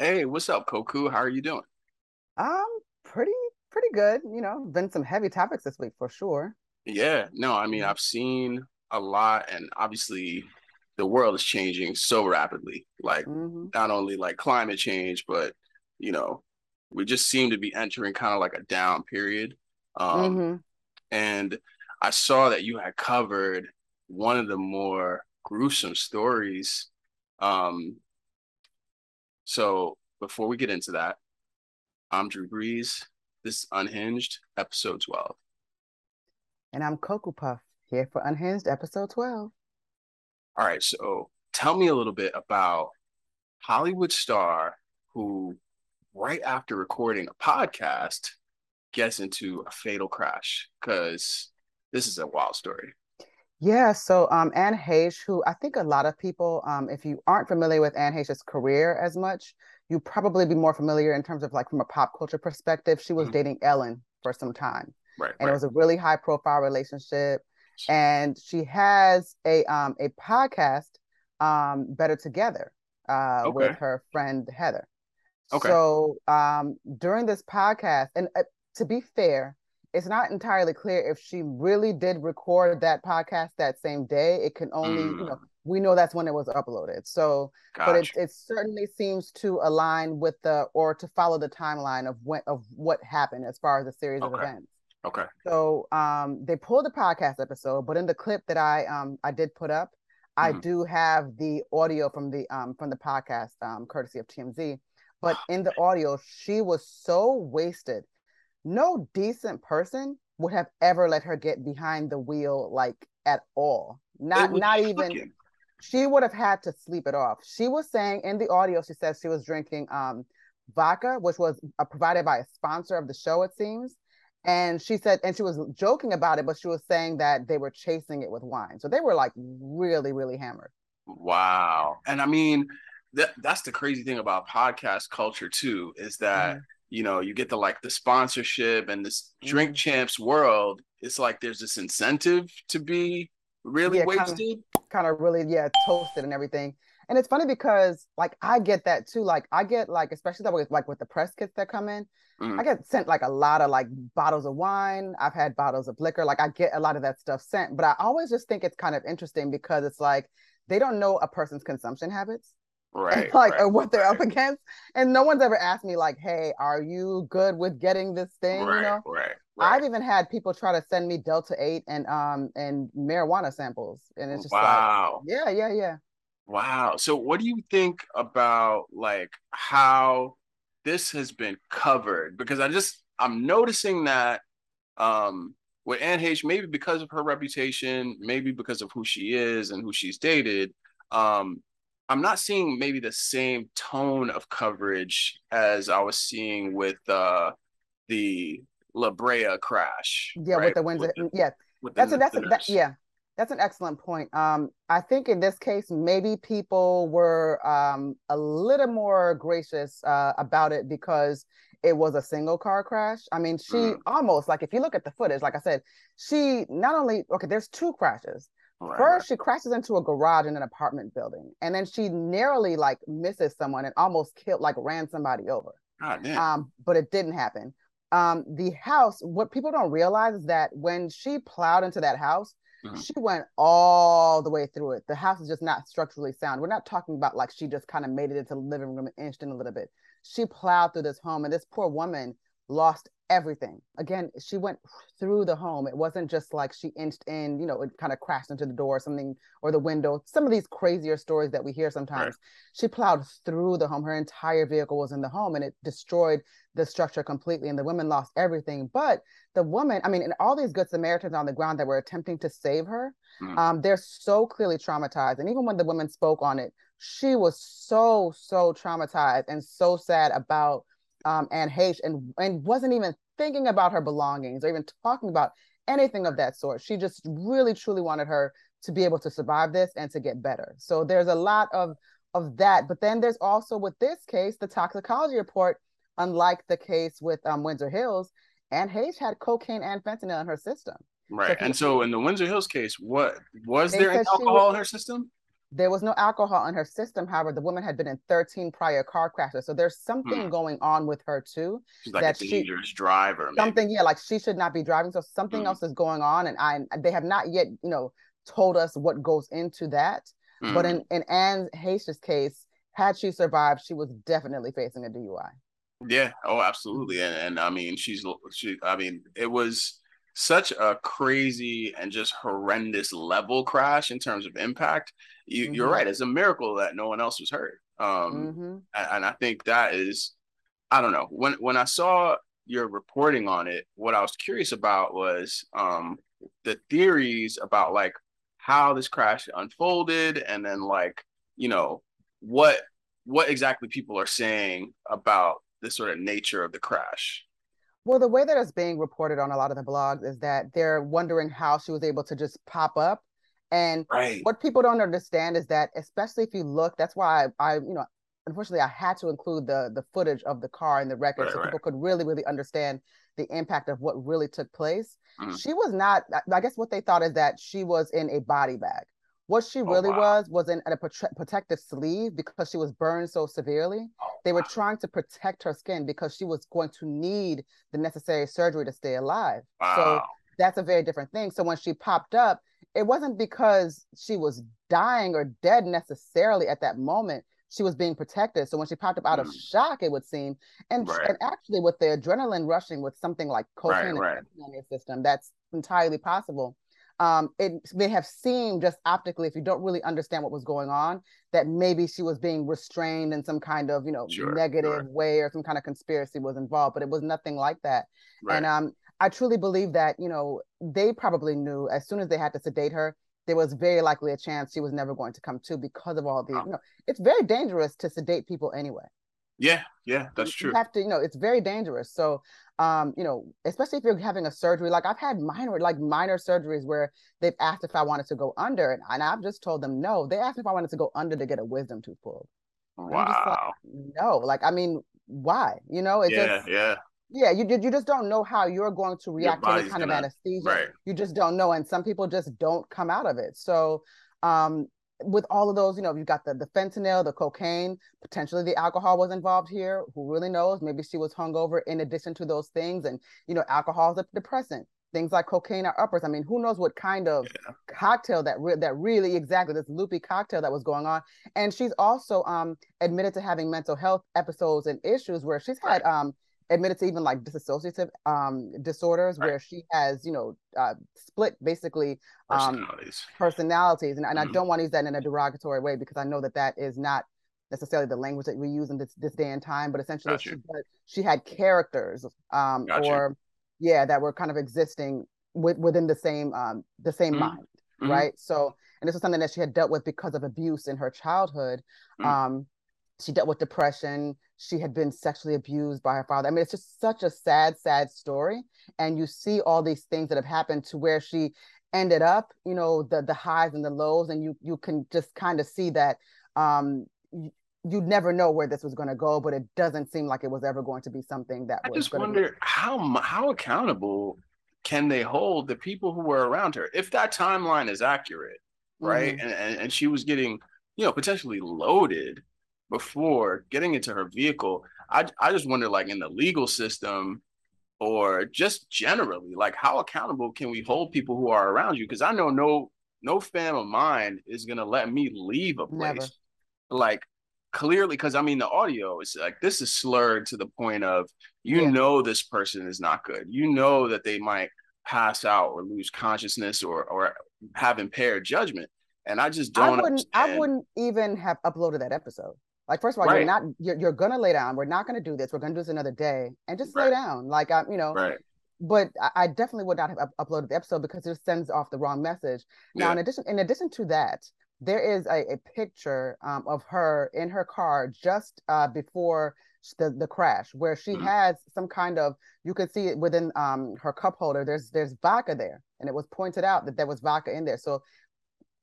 Hey, what's up, Koku? How are you doing? Pretty good. You know, been some heavy topics this week for sure. Yeah, no, I mean, I've seen a lot, and obviously the world is changing so rapidly. Like, not only like climate change, but, you know, we just seem to be entering kind of like a down period. And I saw that you had covered one of the more gruesome stories. So before we get into that, I'm Drew Brees. This is Unhinged, episode 12. And I'm Cocoa Puff, here for Unhinged, episode 12. All right, so tell me a little bit about Hollywood star who, right after recording a podcast, gets into a fatal crash, because this is a wild story. Yeah, so Anne Heche, who I think a lot of people, if you aren't familiar with Anne Heche's career as much, you probably be more familiar in terms of like from a pop culture perspective. She was dating Ellen for some time. Right. It was a really high profile relationship. And she has a podcast, Better Together, with her friend Heather. So during this podcast, and to be fair, it's not entirely clear if she really did record that podcast that same day. It can only, you know, we know that's when it was uploaded. So, but it certainly seems to align with the, or to follow the timeline of when, of what happened as far as the series of events. So they pulled the podcast episode, but in the clip that I did put up, I do have the audio from the podcast, courtesy of TMZ. But in the audio, she was so wasted. No decent person would have ever let her get behind the wheel, like, at all. Not even, she would have had to sleep it off. She was saying in the audio, she says she was drinking vodka, which was provided by a sponsor of the show, it seems. And she said, and she was joking about it, but she was saying that they were chasing it with wine. So they were like really, really hammered. Wow. And I mean, that's the crazy thing about podcast culture too, is that you know, you get the like the sponsorship and this drink champs world. It's like there's this incentive to be really wasted, kind of really toasted and everything. And it's funny because like I get that too. Like I get like, especially that with like with the press kits that come in, I get sent like a lot of like bottles of wine. I've had bottles of liquor. Like I get a lot of that stuff sent, but I always just think it's kind of interesting because it's like they don't know a person's consumption habits. Right. Like or what they're up against. And no one's ever asked me like, hey, are you good with getting this thing? Right, you know? Right. I've even had people try to send me Delta-8 and marijuana samples. And it's just like, wow. So what do you think about like how this has been covered? Because I'm noticing that with Anne Heche, maybe because of her reputation, maybe because of who she is and who she's dated, I'm not seeing maybe the same tone of coverage as I was seeing with the La Brea crash. Yeah, right? With the Windsor. That's an excellent point. I think in this case, maybe people were a little more gracious about it because it was a single car crash. I mean, she almost, like if you look at the footage, like I said, she not only, there's two crashes. First, she crashes into a garage in an apartment building, and then she narrowly like misses someone and almost ran somebody over. But it didn't happen. The house, what people don't realize is that when she plowed into that house, she went all the way through it. The house is just not structurally sound. We're not talking about like she just kind of made it into the living room and inched in a little bit. She plowed through this home, and this poor woman lost everything. Again, she went through the home. It wasn't just like she inched in, you know, it kind of crashed into the door or something or the window. Some of these crazier stories that we hear sometimes. Right. She plowed through the home. Her entire vehicle was in the home and it destroyed the structure completely. And the women lost everything. But the woman, I mean, and all these good Samaritans on the ground that were attempting to save her, they're so clearly traumatized. And even when the women spoke on it, she was so, so traumatized and so sad about Anne Heche and wasn't even thinking about her belongings or even talking about anything of that sort. She just really truly wanted her to be able to survive this and to get better. So there's a lot of that, but then there's also with this case, the toxicology report, unlike the case with Windsor Hills, Anne Heche had cocaine and fentanyl in her system. Right. So in the Windsor Hills case, was there alcohol in her system? There was no alcohol in her system. However, the woman had been in 13 prior car crashes. So there's something going on with her too. She's like a dangerous driver. Something, yeah, like she should not be driving. So something else is going on. And they have not yet, you know, told us what goes into that. But in Anne Heche's case, had she survived, she was definitely facing a DUI. Yeah. Oh, absolutely. And I mean, it was such a crazy and just horrendous level crash in terms of impact. You're right. It's a miracle that no one else was hurt. And I think that is, I don't know, when I saw your reporting on it, what I was curious about was the theories about like how this crash unfolded, and then like, you know, what exactly people are saying about the sort of nature of the crash. Well, the way that it's being reported on a lot of the blogs is that they're wondering how she was able to just pop up. And what people don't understand is that, especially if you look, that's why I you know, unfortunately I had to include the footage of the car and the record people could really, really understand the impact of what really took place. She was not, I guess what they thought is that she was in a body bag. What she really was in a protective sleeve because she was burned so severely. They were trying to protect her skin because she was going to need the necessary surgery to stay alive. So that's a very different thing. So when she popped up, it wasn't because she was dying or dead necessarily at that moment. She was being protected. So when she popped up out of shock, it would seem, and actually with the adrenaline rushing with something like cocaine in your system, that's entirely possible. It may have seemed just optically, if you don't really understand what was going on, that maybe she was being restrained in some kind of, you know, negative way, or some kind of conspiracy was involved, but it was nothing like that. And I truly believe that, you know, they probably knew as soon as they had to sedate her, there was very likely a chance she was never going to come to because of all these, you know, it's very dangerous to sedate people anyway. Yeah, that's true. You have to, you know, it's very dangerous. So, you know, especially if you're having a surgery, like I've had minor surgeries where they've asked if I wanted to go under, and I've just told them no. They asked me if I wanted to go under to get a wisdom tooth pulled. Wow. I'm just like, no, like, I mean, why? You know, it's Yeah, you just don't know how you're going to react to any kind of anesthesia. You just don't know, and some people just don't come out of it. So, with all of those, you know, you've got the fentanyl, the cocaine, potentially the alcohol was involved here. Who really knows? Maybe she was hungover in addition to those things. And, you know, alcohol is a depressant. Things like cocaine are uppers. I mean, who knows what kind of cocktail that really this loopy cocktail that was going on. And she's also admitted to having mental health episodes and issues where she's had admitted to even like dissociative disorders where she has, you know, split basically personalities. And I don't want to use that in a derogatory way because I know that is not necessarily the language that we use in this day and time, but essentially she had characters that were kind of existing within the same mind. Right. So, and this was something that she had dealt with because of abuse in her childhood. She dealt with depression. She had been sexually abused by her father. I mean, it's just such a sad, sad story. And you see all these things that have happened to where she ended up, you know, the highs and the lows. And you can just kind of see that you never know where this was going to go, but it doesn't seem like it was ever going to be something that I was just wonder how accountable can they hold the people who were around her? If that timeline is accurate, right? And she was getting, you know, potentially loaded before getting into her vehicle. I just wonder, like, in the legal system or just generally, like, how accountable can we hold people who are around you? Because I know no fam of mine is gonna let me leave a place. Never. Like, clearly, because I mean the audio is like, this is slurred to the point of, you know this person is not good, you know that they might pass out or lose consciousness or have impaired judgment. And I just don't understand. I wouldn't even have uploaded that episode. Like, first of all, you're gonna lay down. We're not gonna do this. We're gonna do this another day, and just lay down. Like, I'm, you know. Right. But I definitely would not have uploaded the episode because it sends off the wrong message. Yeah. Now, in addition to that, there is a picture of her in her car just before the crash, where she has some kind of, you could see it within her cup holder. There's vodka there, and it was pointed out that there was vodka in there. So,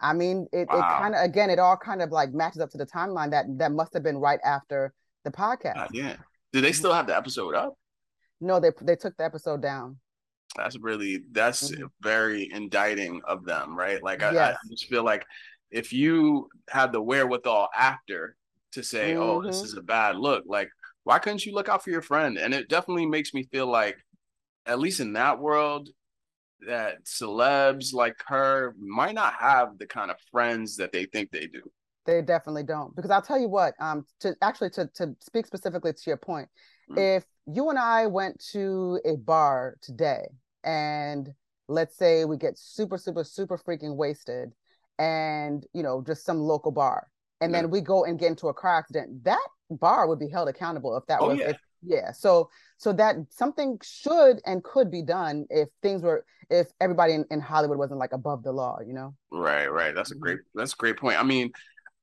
I mean, it kind of, again, it all kind of like matches up to the timeline that must have been right after the podcast. Yeah. Do they still have the episode up? No, they took the episode down. That's very indicting of them, right? Like, I just feel like if you had the wherewithal after to say, mm-hmm. oh, this is a bad look, like, why couldn't you look out for your friend? And it definitely makes me feel like, at least in that world, that celebs like her might not have the kind of friends that they think they do. They definitely don't. Because I'll tell you what, to speak specifically to your point, mm-hmm. if you and I went to a bar today and let's say we get super, super, super freaking wasted and, you know, just some local bar, and yeah. then we go and get into a car accident, that bar would be held accountable if that was yeah. Yeah. So that something should and could be done if everybody in Hollywood wasn't like above the law, you know? Right. That's a great point. I mean,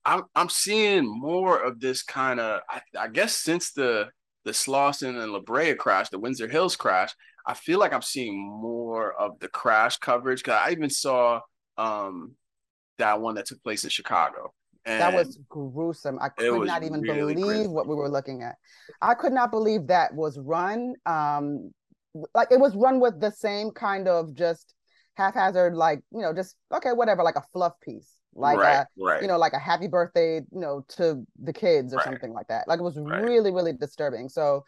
I'm seeing more of this kind of, I guess since the Slauson and La Brea crash, the Windsor Hills crash, I feel like I'm seeing more of the crash coverage. Cause I even saw that one that took place in Chicago. And that was gruesome. I could not even really believe gruesome. What we were looking at. I could not believe that was run. Like it was run with the same kind of just haphazard, like, you know, just, okay, whatever, like a fluff piece. Like, you know, like a happy birthday, you know, to the kids or something like that. Like it was really, really disturbing. So,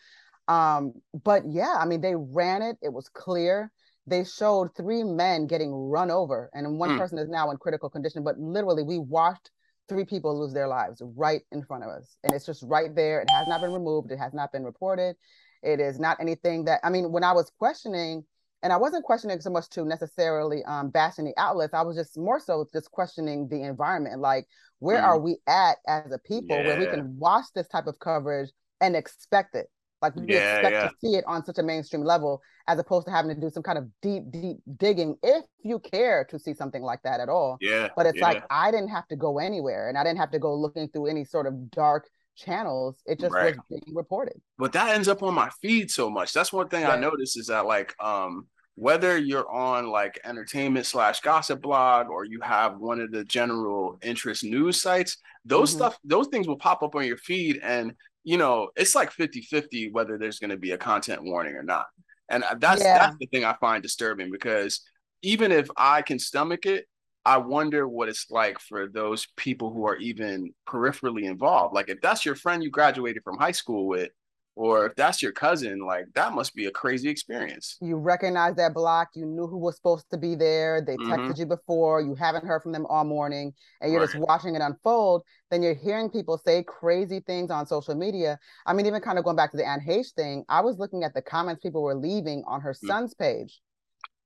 but yeah, I mean, they ran it. It was clear. They showed 3 men getting run over and one person is now in critical condition, but literally we watched 3 people lose their lives right in front of us. And it's just right there. It has not been removed. It has not been reported. It is not anything that, I mean, when I was questioning, and I wasn't questioning so much to necessarily bashing the outlets, I was just more so just questioning the environment. Like, where are we at as a people where we can watch this type of coverage and expect it? Like, we expect to see it on such a mainstream level, as opposed to having to do some kind of deep, deep digging if you care to see something like that at all. Yeah. But it's like, I didn't have to go anywhere and I didn't have to go looking through any sort of dark channels. It just was being reported. But that ends up on my feed so much. That's one thing I noticed is that, like, whether you're on like entertainment / gossip blog, or you have one of the general interest news sites, those those things will pop up on your feed. And you know, it's like 50-50 whether there's going to be a content warning or not. And that's the thing I find disturbing, because even if I can stomach it, I wonder what it's like for those people who are even peripherally involved. Like, if that's your friend you graduated from high school with, or if that's your cousin, like, that must be a crazy experience. You recognize that block. You knew who was supposed to be there. They texted you before. You haven't heard from them all morning. And you're just watching it unfold. Then you're hearing people say crazy things on social media. I mean, even kind of going back to the Anne Heche thing, I was looking at the comments people were leaving on her son's page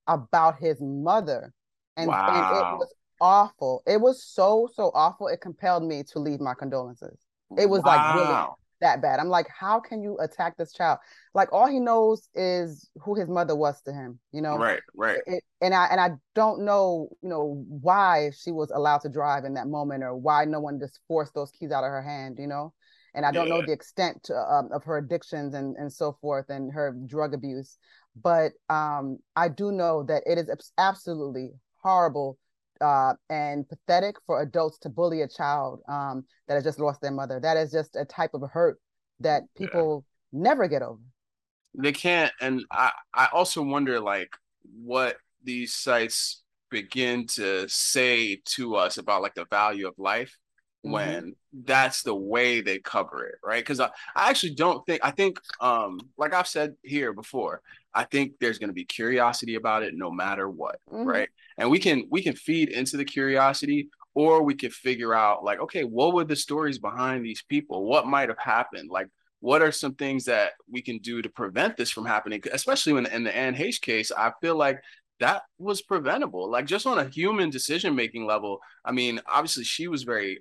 about his mother. And it was awful. It was so, so awful. It compelled me to leave my condolences. It was like, really that bad. I'm like, how can you attack this child? Like, all he knows is who his mother was to him, you know? Right. And I don't know, you know, why she was allowed to drive in that moment, or why no one just forced those keys out of her hand, you know? And I don't know the extent to, of her addictions and so forth, and her drug abuse. But I do know that it is absolutely horrible and pathetic for adults to bully a child that has just lost their mother. That is just a type of hurt that people never get over. They can't. And I also wonder, like, what these sites begin to say to us about, like, the value of life when that's the way they cover it, right? Because I actually don't think, like I've said here before, I think there's going to be curiosity about it no matter what, right? And we can feed into the curiosity, or we can figure out, like, okay, what were the stories behind these people? What might have happened? Like, what are some things that we can do to prevent this from happening? Especially when in the Anne Heche case, I feel like that was preventable. Like, just on a human decision-making level, I mean, obviously she was very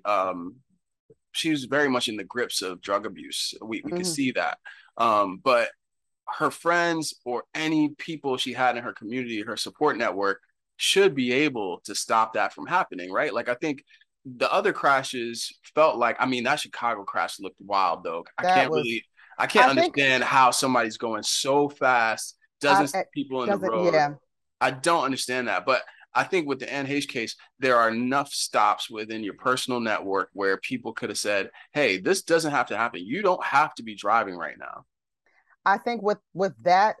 much in the grips of drug abuse. We could see that. But her friends, or any people she had in her community, her support network, should be able to stop that from happening, right? Like, I think the other crashes felt like, I mean, that Chicago crash looked wild, though. I can't understand how somebody's going so fast, doesn't see people in the road. Yeah. I don't understand that. But I think with the Anne Heche case, there are enough stops within your personal network where people could have said, hey, this doesn't have to happen. You don't have to be driving right now. I think with that,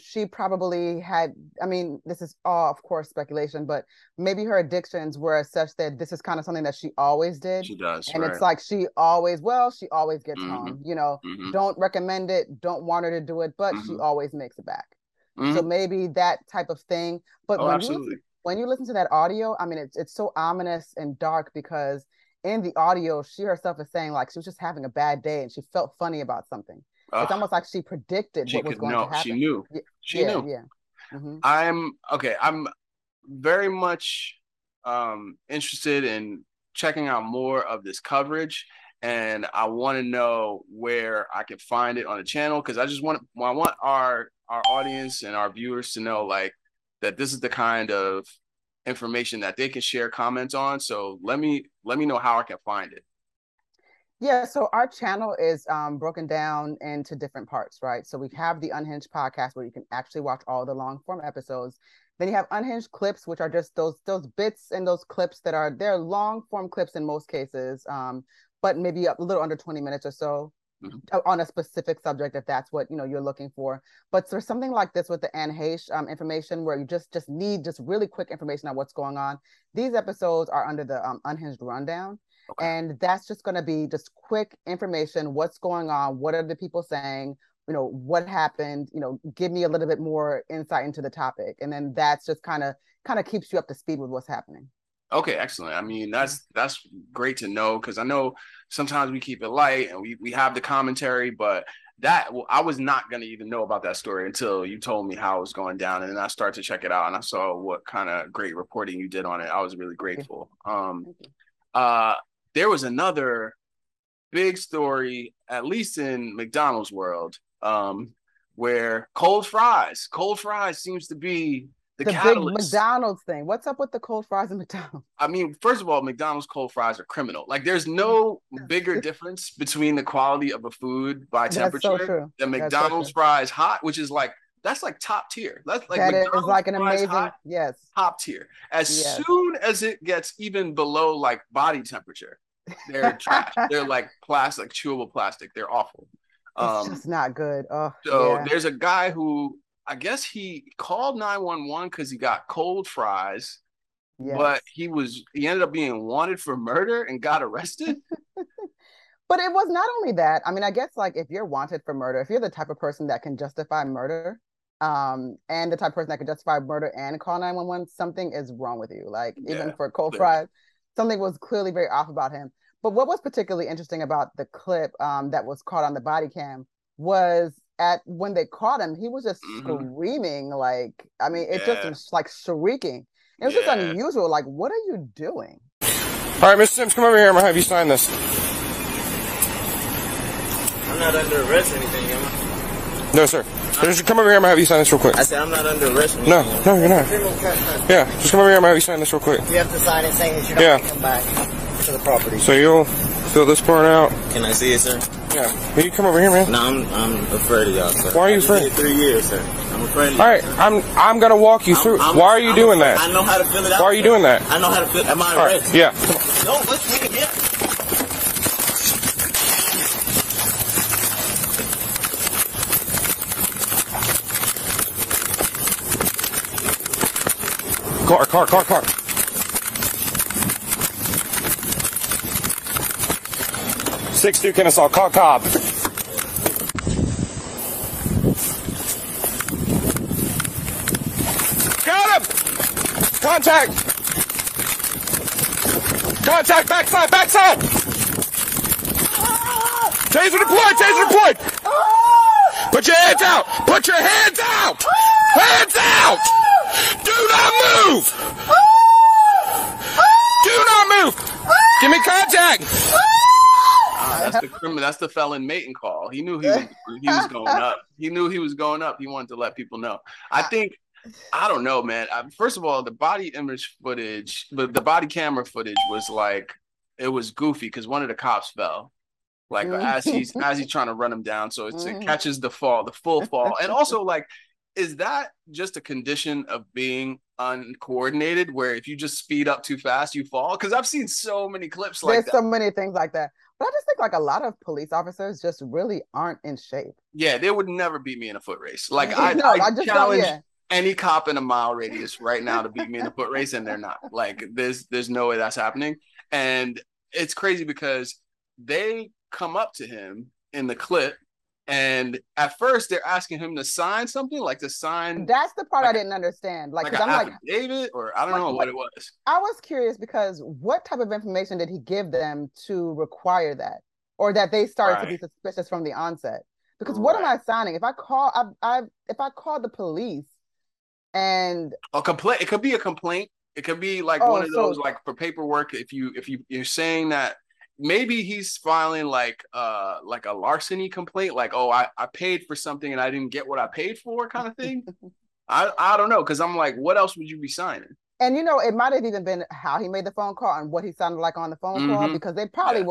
she probably had, I mean, this is all, of course, speculation, but maybe her addictions were such that this is kind of something that she always did. She does. And it's like, she always gets home, you know, don't recommend it, don't want her to do it, but she always makes it back. So maybe that type of thing. But when you listen to that audio, I mean, it's so ominous and dark because in the audio, she herself is saying like, she was just having a bad day and she felt funny about something. It's almost like she predicted what was going to happen. She knew. She knew. Yeah. I'm very much interested in checking out more of this coverage, and I want to know where I can find it on the channel, because I just want our audience and our viewers to know like that this is the kind of information that they can share comments on. So let me know how I can find it. Yeah, so our channel is broken down into different parts, right? So we have the Unhinged podcast where you can actually watch all the long form episodes. Then you have Unhinged clips, which are just those bits and those clips that are, they're long form clips in most cases, but maybe a little under 20 minutes or so on a specific subject if that's what, you know, you're looking for. But for something like this with the Anne Heche information where you just need just really quick information on what's going on, these episodes are under the Unhinged rundown. Okay. And that's just going to be just quick information. What's going on? What are the people saying? You know, what happened? You know, give me a little bit more insight into the topic. And then that's just kind of keeps you up to speed with what's happening. Okay, excellent. I mean, that's great to know, because I know sometimes we keep it light and we have the commentary, but I was not going to even know about that story until you told me how it was going down. And then I started to check it out and I saw what kind of great reporting you did on it. I was really grateful. There was another big story, at least in McDonald's world, where cold fries seems to be the catalyst. Big McDonald's thing. What's up with the cold fries and McDonald's? I mean, first of all, McDonald's cold fries are criminal. Like, there's no bigger difference between the quality of a food by temperature than McDonald's fries hot, which is like, that's like top tier. That's like McDonald's like an amazing hot, top tier. As soon as it gets even below like body temperature, they're trash. They're like plastic, chewable plastic. They're awful. It's just not good. There's a guy who, I guess he called 911 because he got cold fries, but he ended up being wanted for murder and got arrested. But it was not only that. I mean, I guess like if you're wanted for murder, if you're the type of person that can justify murder, and the type of person that could justify murder and call 911, something is wrong with you. Like even for cold fries, something was clearly very off about him. But what was particularly interesting about the clip that was caught on the body cam was when they caught him, he was just screaming. Like, I mean, it just was like shrieking. It was just unusual. Like, what are you doing? All right, Mr. Sims, come over here. I'm gonna have you sign this. I'm not under arrest or anything, am I? No, sir. Just come over here, I'm gonna have you sign this real quick. I said I'm not under arrest. No, you're not. Yeah, just come over here, I'm gonna have you sign this real quick. You have to sign it saying that you don't want to come back to the property. So you'll fill this part out. Can I see it, sir? Yeah. Will you come over here, man? No, I'm afraid of y'all, sir. Why are you afraid? 3 years, sir. I'm afraid of you. All right, I'm gonna walk you through. Why are you doing that? I know how to fill it out. Why are you doing that? I know how to fill it out. Am I arrested? Right. Yeah. No, let's take it here. Car. Six 2 Kennesaw, call Cobb. Got him! Contact! Backside! Taser deployed! Put your hands out! Hands out! Do not move! Give me contact! That's the felon mating call. He knew he was going up. He wanted to let people know. I don't know, man. First of all, the body camera footage was like, it was goofy because one of the cops fell. Like as he's trying to run him down. So it catches the fall, the full fall. And also like, is that just a condition of being uncoordinated where if you just speed up too fast, you fall? Because I've seen so many clips like that. There's so many things like that. But I just think, like, a lot of police officers just really aren't in shape. Yeah, they would never beat me in a foot race. Like, I challenge any cop in a mile radius right now to beat me in a foot race, and they're not. Like, there's no way that's happening. And it's crazy because they come up to him in the clip, and at first they're asking him to sign something, like to sign. That's the part I didn't understand. Like, because I'm like, David, or I don't know what it was. I was curious because what type of information did he give them to require that, or that they started to be suspicious from the onset? Because what am I signing? If I call, if I call the police and a complaint, it could be a complaint. It could be like one of those, like, for paperwork. If you're saying that. Maybe he's filing like a larceny complaint, like, oh, I paid for something and I didn't get what I paid for, kind of thing. I don't know, because I'm like, what else would you be signing? And you know, it might have even been how he made the phone call and what he sounded like on the phone call, because they probably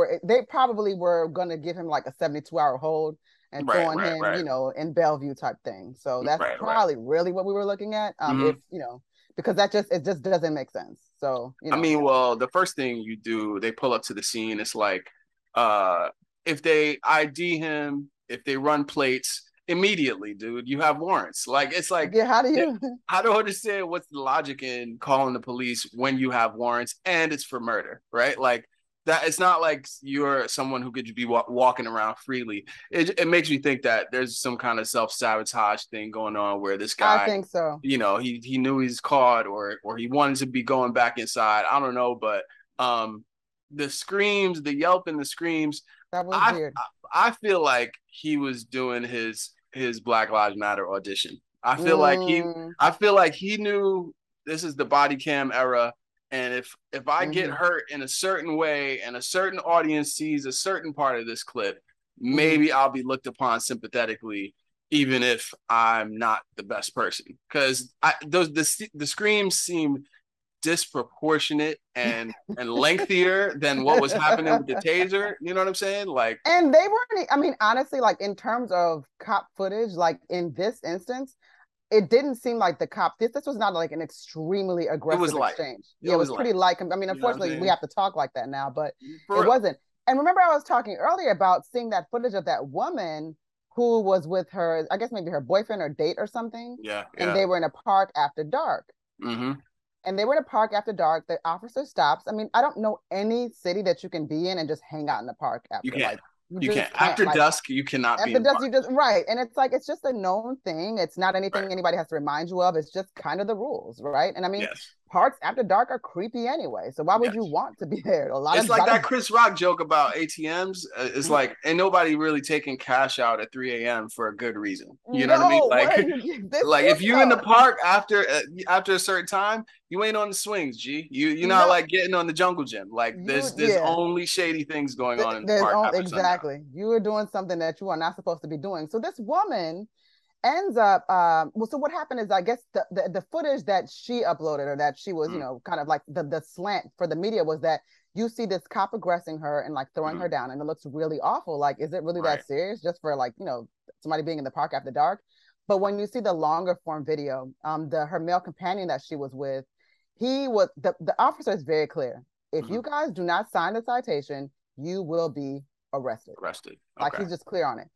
were gonna give him like a 72-hour hold and throwing him, you know, in Bellevue type thing. So that's probably really what we were looking at. If you know. Because it just doesn't make sense. So, you know. I mean, well, the first thing you do, they pull up to the scene. It's like, if they ID him, if they run plates, immediately, dude, you have warrants. Like, it's like, yeah, I don't understand what's the logic in calling the police when you have warrants and it's for murder, right? Like, that it's not like you're someone who could be walking around freely. It makes me think that there's some kind of self-sabotage thing going on where this guy, I think so. You know, he knew he's caught or he wanted to be going back inside. I don't know, but the screams, the yelp and the screams, that was weird. I feel like he was doing his Black Lives Matter audition. I feel like he knew this is the body cam era. And if I get hurt in a certain way and a certain audience sees a certain part of this clip, maybe I'll be looked upon sympathetically, even if I'm not the best person. Because the screams seemed disproportionate and lengthier than what was happening with the taser. You know what I'm saying? Like, and they weren't. I mean, honestly, like in terms of cop footage, like in this instance. It didn't seem like the cop. This was not like an extremely aggressive exchange. It was pretty light. I mean, unfortunately, we have to talk like that now, but it wasn't. And remember, I was talking earlier about seeing that footage of that woman who was with her, I guess maybe her boyfriend or date or something. Yeah. And they were in a park after dark. And they were in a park after dark. The officer stops. I mean, I don't know any city that you can be in and just hang out in the park after. You can't. You can't. After dusk, you cannot be. After dusk, you just and it's like it's just a known thing. It's not anything anybody has to remind you of. It's just kind of the rules, right? And I mean, parks after dark are creepy anyway. So why would you want to be there? A lot. It's like that Chris Rock joke about ATMs. It's like ain't nobody really taking cash out at 3 a.m. for a good reason. You know what I mean? Like, if you in the park after a certain time, you ain't on the swings, G. You're not like getting on the jungle gym. Like there's only shady things going on in the park. Exactly. You are doing something that you are not supposed to be doing. So this woman ends up, so what happened is I guess the footage that she uploaded or that she was, you know, kind of like the slant for the media was that you see this cop aggressing her and like throwing her down and it looks really awful. Like, is it really that serious just for like, you know, somebody being in the park after dark? But when you see the longer form video, her male companion that she was with, he was, the officer is very clear. If you guys do not sign the citation, you will be arrested. Okay. Like he's just clear on it.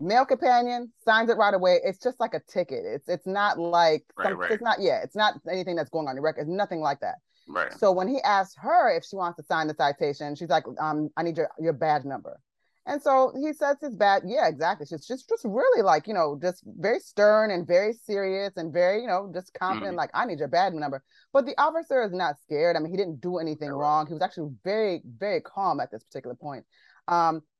Male companion signs it right away. It's just like a ticket. It's not like it's not anything that's going on your record. It's nothing like that. Right. So when he asked her if she wants to sign the citation, she's like, I need your badge number. And so he says his badge. Yeah, exactly. She's just really like, you know, just very stern and very serious and very, you know, just confident, like I need your badge number. But the officer is not scared. I mean, he didn't do anything wrong. He was actually very, very calm at this particular point.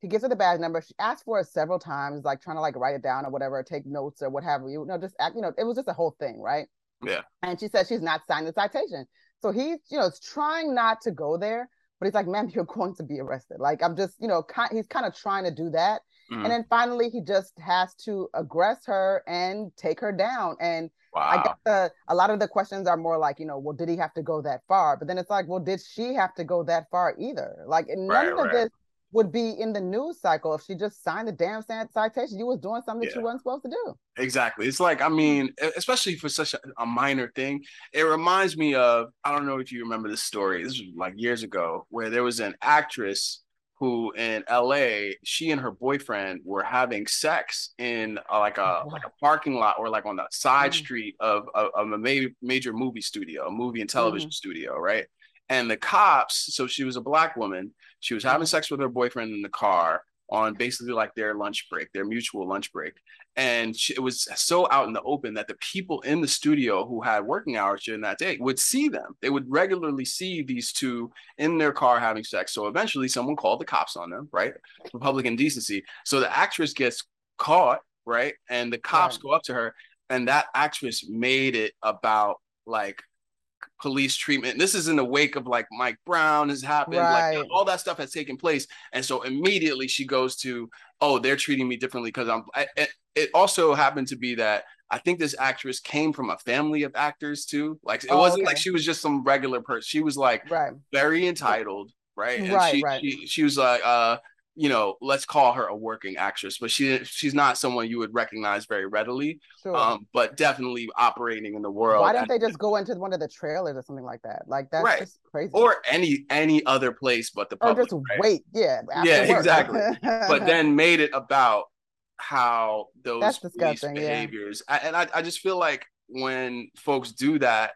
He gives her the badge number. She asked for it several times, like trying to like write it down or whatever, or take notes or what have you. No, just act, you know, it was just a whole thing, right? Yeah. And she said she's not signing the citation. So he's, you know, is trying not to go there, but he's like, ma'am, you're going to be arrested. Like, I'm just, you know, he's kind of trying to do that. And then finally he just has to aggress her and take her down. And I guess a lot of the questions are more like, you know, well, did he have to go that far? But then it's like, well, did she have to go that far either? Like, and none of this would be in the news cycle if she just signed the damn citation. You was doing something that you weren't supposed to do. Exactly. It's like, I mean, especially for such a minor thing, it reminds me of, I don't know if you remember this story. This was like years ago where there was an actress who in LA, she and her boyfriend were having sex in like a parking lot or like on the side street of a major movie studio, a movie and television studio, right? And the cops, so she was a black woman, she was having sex with her boyfriend in the car on basically like their lunch break, their mutual lunch break. And it was so out in the open that the people in the studio who had working hours during that day would see them. They would regularly see these two in their car having sex. So eventually someone called the cops on them, right? For public indecency. So the actress gets caught, right? And the cops go up to her, and that actress made it about like police treatment. And this is in the wake of like Mike Brown has happened, like all that stuff has taken place. And so immediately she goes to, oh, they're treating me differently because I'm, it also happened to be that I think this actress came from a family of actors too. Like it wasn't like she was just some regular person. She was like very entitled. Right. And she was like, you know, let's call her a working actress, but she's not someone you would recognize very readily, but definitely operating in the world. Why don't they just go into one of the trailers or something like that? Like that's just crazy. Or any other place but the public. Or just wait, yeah, exactly. But then made it about how those police behaviors, I just feel like when folks do that,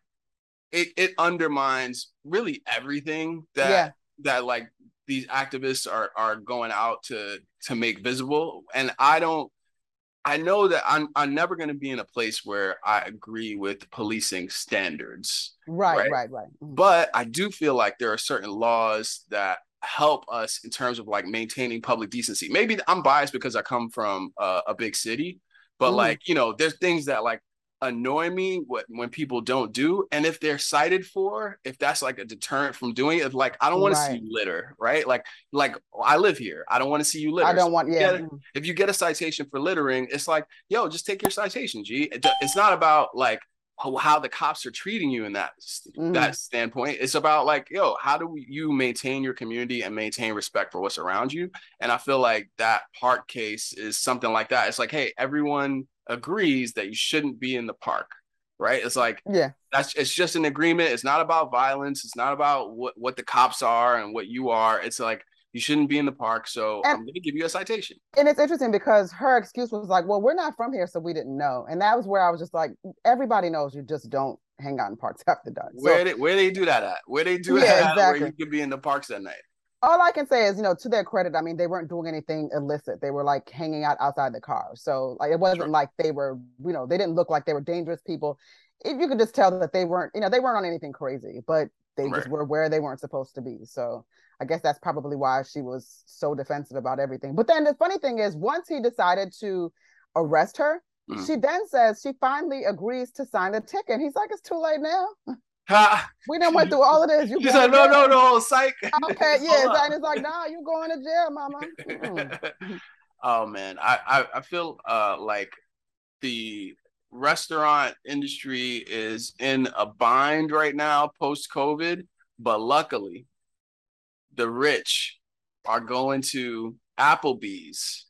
it undermines really everything that that like these activists are going out to make visible. And I know that I'm never going to be in a place where I agree with policing standards. Right. But I do feel like there are certain laws that help us in terms of like maintaining public decency. Maybe I'm biased because I come from a big city, but like, you know, there's things that like annoy me when people don't do, and if they're cited for, if that's like a deterrent from doing it, like I don't want to see you litter, right? Like I live here, I don't want to see you litter. I don't want if you get a citation for littering, it's like, yo, just take your citation, G. It's not about like how the cops are treating you in that standpoint. It's about like, yo, how do you maintain your community and maintain respect for what's around you? And I feel like that park case is something like that. It's like, hey, everyone agrees that you shouldn't be in the park, right? It's like, it's just an agreement. It's not about violence. It's not about what the cops are and what you are. It's like, you shouldn't be in the park, so I'm going to give you a citation. And it's interesting because her excuse was like, well, we're not from here, so we didn't know. And that was where I was just like, everybody knows you just don't hang out in parks after dark. So, where they do that at? Where they do that at where you can be in the parks at night? All I can say is, you know, to their credit, I mean, they weren't doing anything illicit. They were like hanging out outside the car. So like, it wasn't like they were, you know, they didn't look like they were dangerous people. If you could just tell that they weren't, you know, they weren't on anything crazy, but they just were where they weren't supposed to be. So I guess that's probably why she was so defensive about everything. But then the funny thing is, once he decided to arrest her, she then says she finally agrees to sign the ticket. He's like, it's too late now. We done went through all of this. She's like, no, psych. Okay, and it's like, nah, you going to jail, mama. Oh man, I feel like the restaurant industry is in a bind right now post-COVID, but luckily the rich are going to Applebee's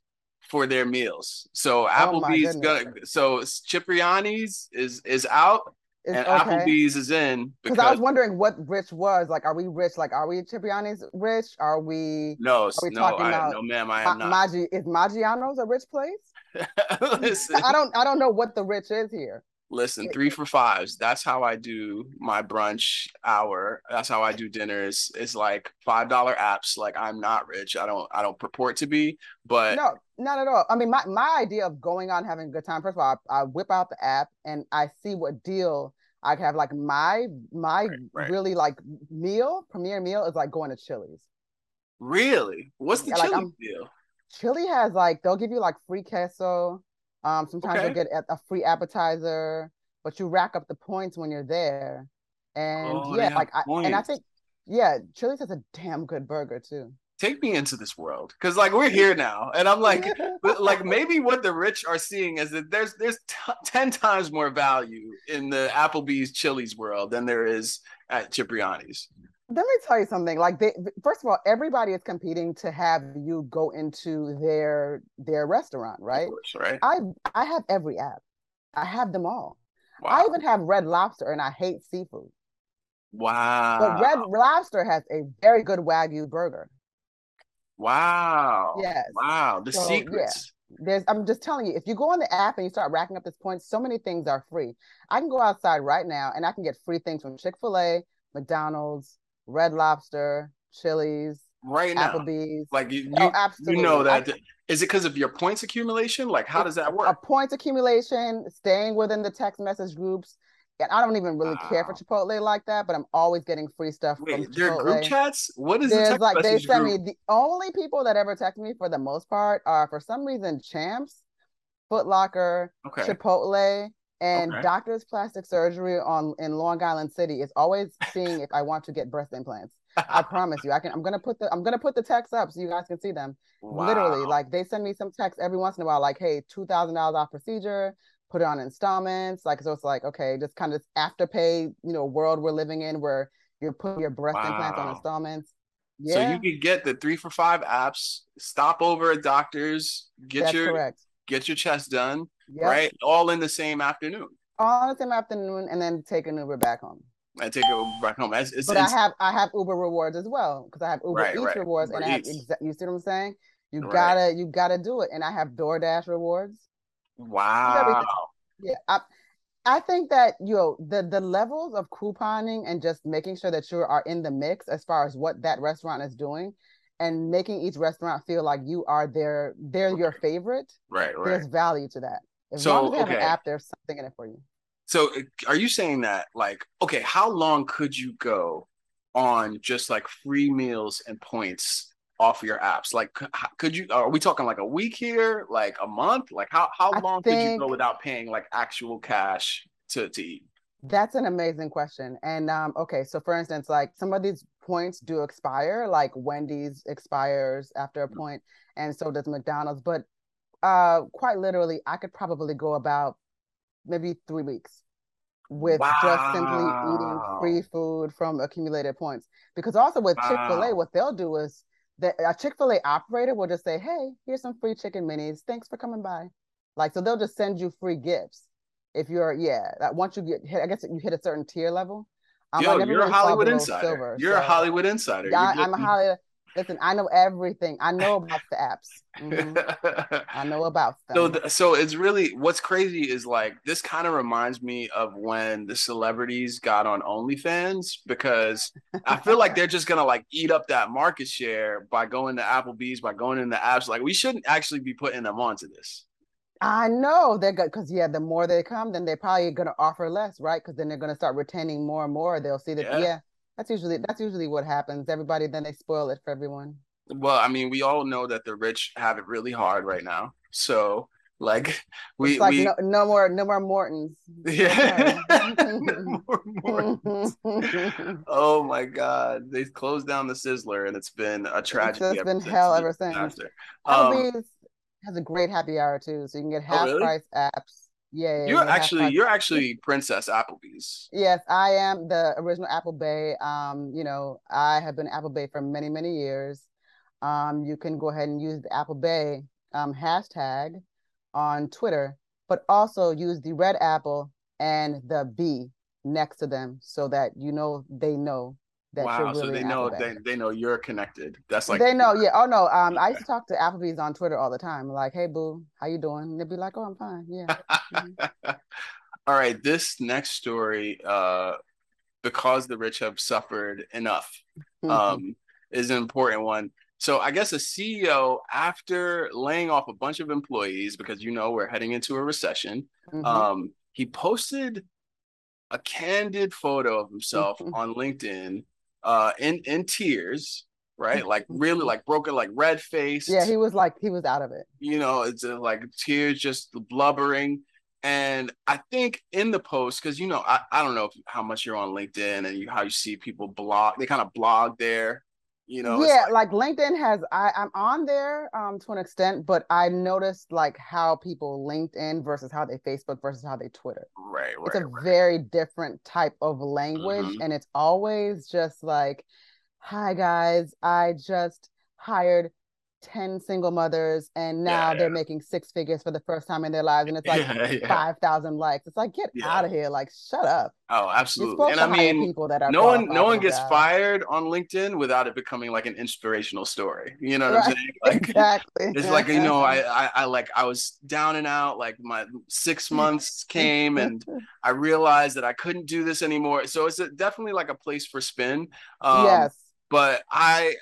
for their meals. So Applebee's Cipriani's is out. And Applebee's is in. Because I was wondering what rich was. Like, are we rich? Like, are we Cipriani's rich? Are we... No, ma'am, I am not. Is Maggiano's a rich place? Listen. I don't know what the rich is here. Listen, 3 for $5s. That's how I do my brunch hour. That's how I do dinners. It's like $5 apps. Like, I'm not rich. I don't purport to be, but... No, not at all. I mean, my idea of going on having a good time, first of all, I whip out the app and I see what deal I can have. Like my really like premier meal is like going to Chili's. Really? What's the Chili's deal? Chili has like, they'll give you like free queso. Sometimes you'll get a free appetizer, but you rack up the points when you're there. And I think, Chili's has a damn good burger too. Take me into this world, because like we're here now, and I'm like, like maybe what the rich are seeing is that there's 10 times more value in the Applebee's Chili's world than there is at Cipriani's. Let me tell you something. Like, first of all, everybody is competing to have you go into their restaurant, right? Of course, right. I have every app. I have them all. Wow. I even have Red Lobster, and I hate seafood. Wow. But Red Lobster has a very good Wagyu burger. Wow. Yes. Wow. The secrets. Yeah. I'm just telling you, if you go on the app and you start racking up this points, so many things are free. I can go outside right now and I can get free things from Chick-fil-A, McDonald's, Red Lobster, Chili's, right now, Applebee's. Like you know that. Is it because of your points accumulation? Like, how does that work? A points accumulation, staying within the text message groups. And I don't even really care for Chipotle like that, but I'm always getting free stuff from Chipotle. There are group chats? What is the text like, message they send group? Me, the only people that ever text me for the most part are, for some reason, Champs, Foot Locker, Chipotle, and Doctors Plastic Surgery in Long Island City is always seeing if I want to get breast implants. I promise you, I'm gonna put the text up so you guys can see them. Wow. Literally, like they send me some text every once in a while, like, hey, $2,000 off procedure, put it on installments. Like, so it's like, okay, just kind of afterpay, you know, world we're living in where you're putting your breast implants on installments. Yeah. So you could get the 3 for $5 apps, stop over at Doctors, get your chest done, right? All in the same afternoon. All in the same afternoon, and then take an Uber back home. I take it back home. I have Uber rewards as well, because I have Uber Eats rewards, Uber and Eats. You see what I'm saying? You gotta do it, and I have DoorDash rewards. Wow. Yeah, I think that, you know, the levels of couponing and just making sure that you are in the mix as far as what that restaurant is doing, and making each restaurant feel like you are they're your favorite. Right. There's value to that. As long as you have an app, there's something in it for you. So are you saying that, like, okay, how long could you go on just like free meals and points off your apps? Like, could you, are we talking like a week here, like a month? Like how long could you go without paying like actual cash to eat? That's an amazing question. And so for instance, like some of these points do expire, like Wendy's expires after a point, and so does McDonald's. But quite literally, I could probably go about maybe 3 weeks with just simply eating free food from accumulated points. Because also with Chick-fil-A, what they'll do is that a Chick-fil-A operator will just say, hey, here's some free chicken minis. Thanks for coming by. Like, so they'll just send you free gifts. If you're, once you get hit, I guess you hit a certain tier level. You're a Hollywood insider. Silver, a Hollywood insider. I'm a Hollywood. Listen, I know everything. I know about the apps. Mm-hmm. I know about them. So it's really, what's crazy is like, this kind of reminds me of when the celebrities got on OnlyFans, because I feel like they're just going to like eat up that market share by going to Applebee's, by going into apps. Like, we shouldn't actually be putting them onto this. I know they're good, because the more they come, then they're probably going to offer less, right? Because then they're going to start retaining more and more. They'll see that, That's usually what happens. Everybody, then they spoil it for everyone. Well, I mean, we all know that the rich have it really hard right now. So, like, no more Mortons. Yeah. No more Mortons. Oh my God, they closed down the Sizzler, and it's been a tragedy. It's been hell ever since. Applebee's has a great happy hour too, so you can get half price apps. Yeah, you're actually Princess Applebee's. Yes, I am the original Apple Bay. I have been Apple Bay for many, many years. You can go ahead and use the Apple Bay hashtag on Twitter, but also use the red apple and the B next to them so that they know that you're really so they know you're connected. That's like they know. Yeah. Oh no. I used to talk to Applebee's on Twitter all the time. Like, hey boo, how you doing? And they'd be like, oh, I'm fine. Yeah. Mm-hmm. All right. This next story, because the rich have suffered enough, is an important one. So I guess a CEO, after laying off a bunch of employees, because we're heading into a recession, he posted a candid photo of himself on LinkedIn. In tears, right? Like really, like broken, like red face. Yeah, he was out of it. It's like tears, just blubbering. And I think in the post, because I don't know how much you're on LinkedIn and how you see people blog. They kind of blog there. Yeah, like LinkedIn has. I'm on there to an extent, but I noticed like how people LinkedIn versus how they Facebook versus how they Twitter. Right. It's a very different type of language, and it's always just like, "Hi guys, I just hired 10 single mothers, and now they're making six figures for the first time in their lives, and it's like 5,000 likes. It's like, get out of here, like, shut up. Oh, absolutely. And I mean, people that are no one gets fired on LinkedIn without it becoming like an inspirational story. You know what I'm saying? Like, exactly. It's like, you know, I was down and out, like my 6 months came and I realized that I couldn't do this anymore. So it's definitely like a place for spin. Yes. But I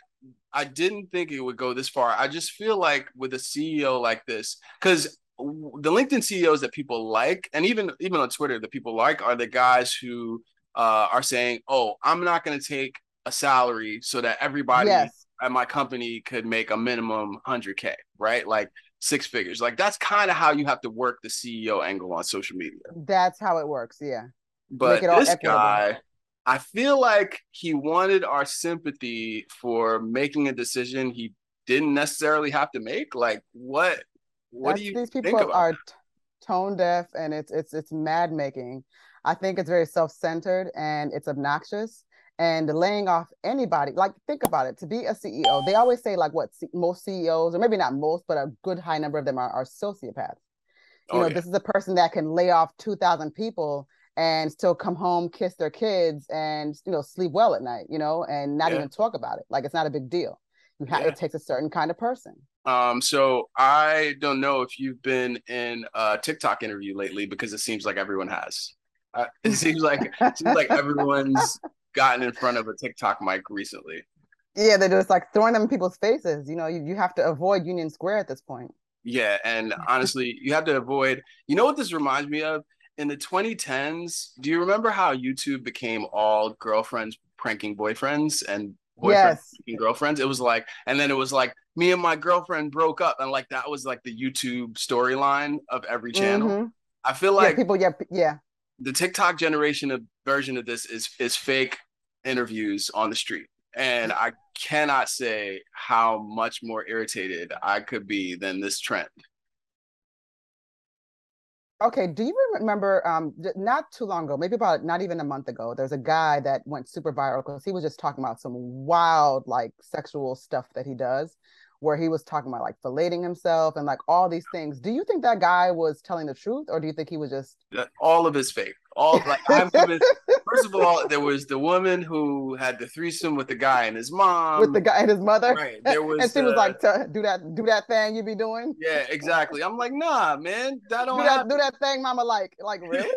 didn't think it would go this far. I just feel like with a CEO like this, because the LinkedIn CEOs that people like, and even on Twitter, that people like, are the guys who are saying, oh, I'm not going to take a salary so that everybody at my company could make a minimum 100K, right? Like six figures. Like that's kind of how you have to work the CEO angle on social media. That's how it works. Yeah. But this guy, I feel like he wanted our sympathy for making a decision he didn't necessarily have to make. Like, what do you think about? These people are tone deaf, and it's mad making. I think it's very self-centered and it's obnoxious. And laying off anybody, like, think about it. To be a CEO, they always say like, most CEOs, or maybe not most, but a good high number of them are sociopaths. This is a person that can lay off 2,000 people and still come home, kiss their kids, and sleep well at night, and not even talk about it. Like, it's not a big deal. It takes a certain kind of person. So I don't know if you've been in a TikTok interview lately, because it seems like everyone has. It seems like everyone's gotten in front of a TikTok mic recently. Yeah, they're just like throwing them in people's faces. You have to avoid Union Square at this point. Yeah, and honestly, you have to avoid. You know what this reminds me of? In the 2010s, do you remember how YouTube became all girlfriends pranking boyfriends and boyfriends pranking girlfriends? It was like, and then it was like, me and my girlfriend broke up. And like, that was like the YouTube storyline of every channel. Mm-hmm. I feel like the TikTok generation version of this is fake interviews on the street. And I cannot say how much more irritated I could be than this trend. Okay, do you remember, not too long ago, maybe about not even a month ago, there's a guy that went super viral because he was just talking about some wild, like, sexual stuff that he does, where he was talking about, like, filleting himself and, like, all these things. Do you think that guy was telling the truth, or do you think he was just... All of his fake. First of all, there was the woman who had the threesome with the guy and his mom. With the guy and his mother. Right. There was, and she was like, do that thing you be doing. Yeah, exactly. I'm like, nah, man, that don't happen. Do that thing mama like, really?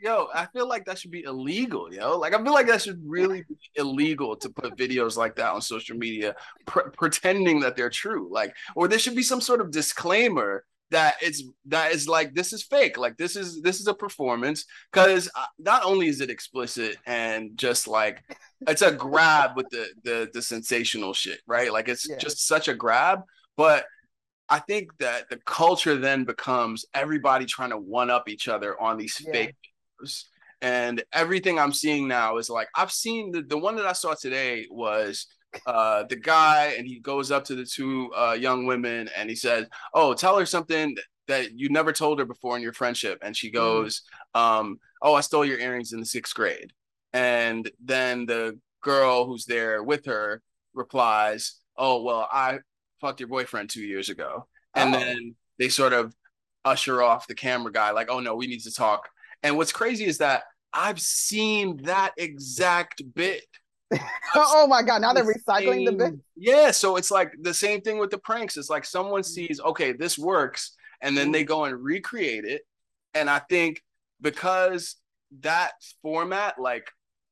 Yo, I feel like that should be illegal, yo. Like, I feel like that should really be illegal to put videos like that on social media, pretending that they're true. Like, or there should be some sort of disclaimer that is like, this is fake, like this is a performance, because not only is it explicit and just like it's a grab with the sensational shit, right? Like it's just such a grab. But I think that the culture then becomes everybody trying to one up each other on these fake videos. And everything I'm seeing now is like, I've seen the one that I saw today was the guy, and he goes up to the two young women and he says, oh, tell her something that you never told her before in your friendship. And she goes, oh, I stole your earrings in the 6th grade. And then the girl who's there with her replies, oh, well, I fucked your boyfriend 2 years ago. And then they sort of usher off the camera guy like, oh, no, we need to talk. And what's crazy is that I've seen that exact bit. Oh my God, now they're recycling the bit. Yeah, so it's like the same thing with the pranks. It's like someone sees, okay, this works, and then they go and recreate it. And I think because that format, like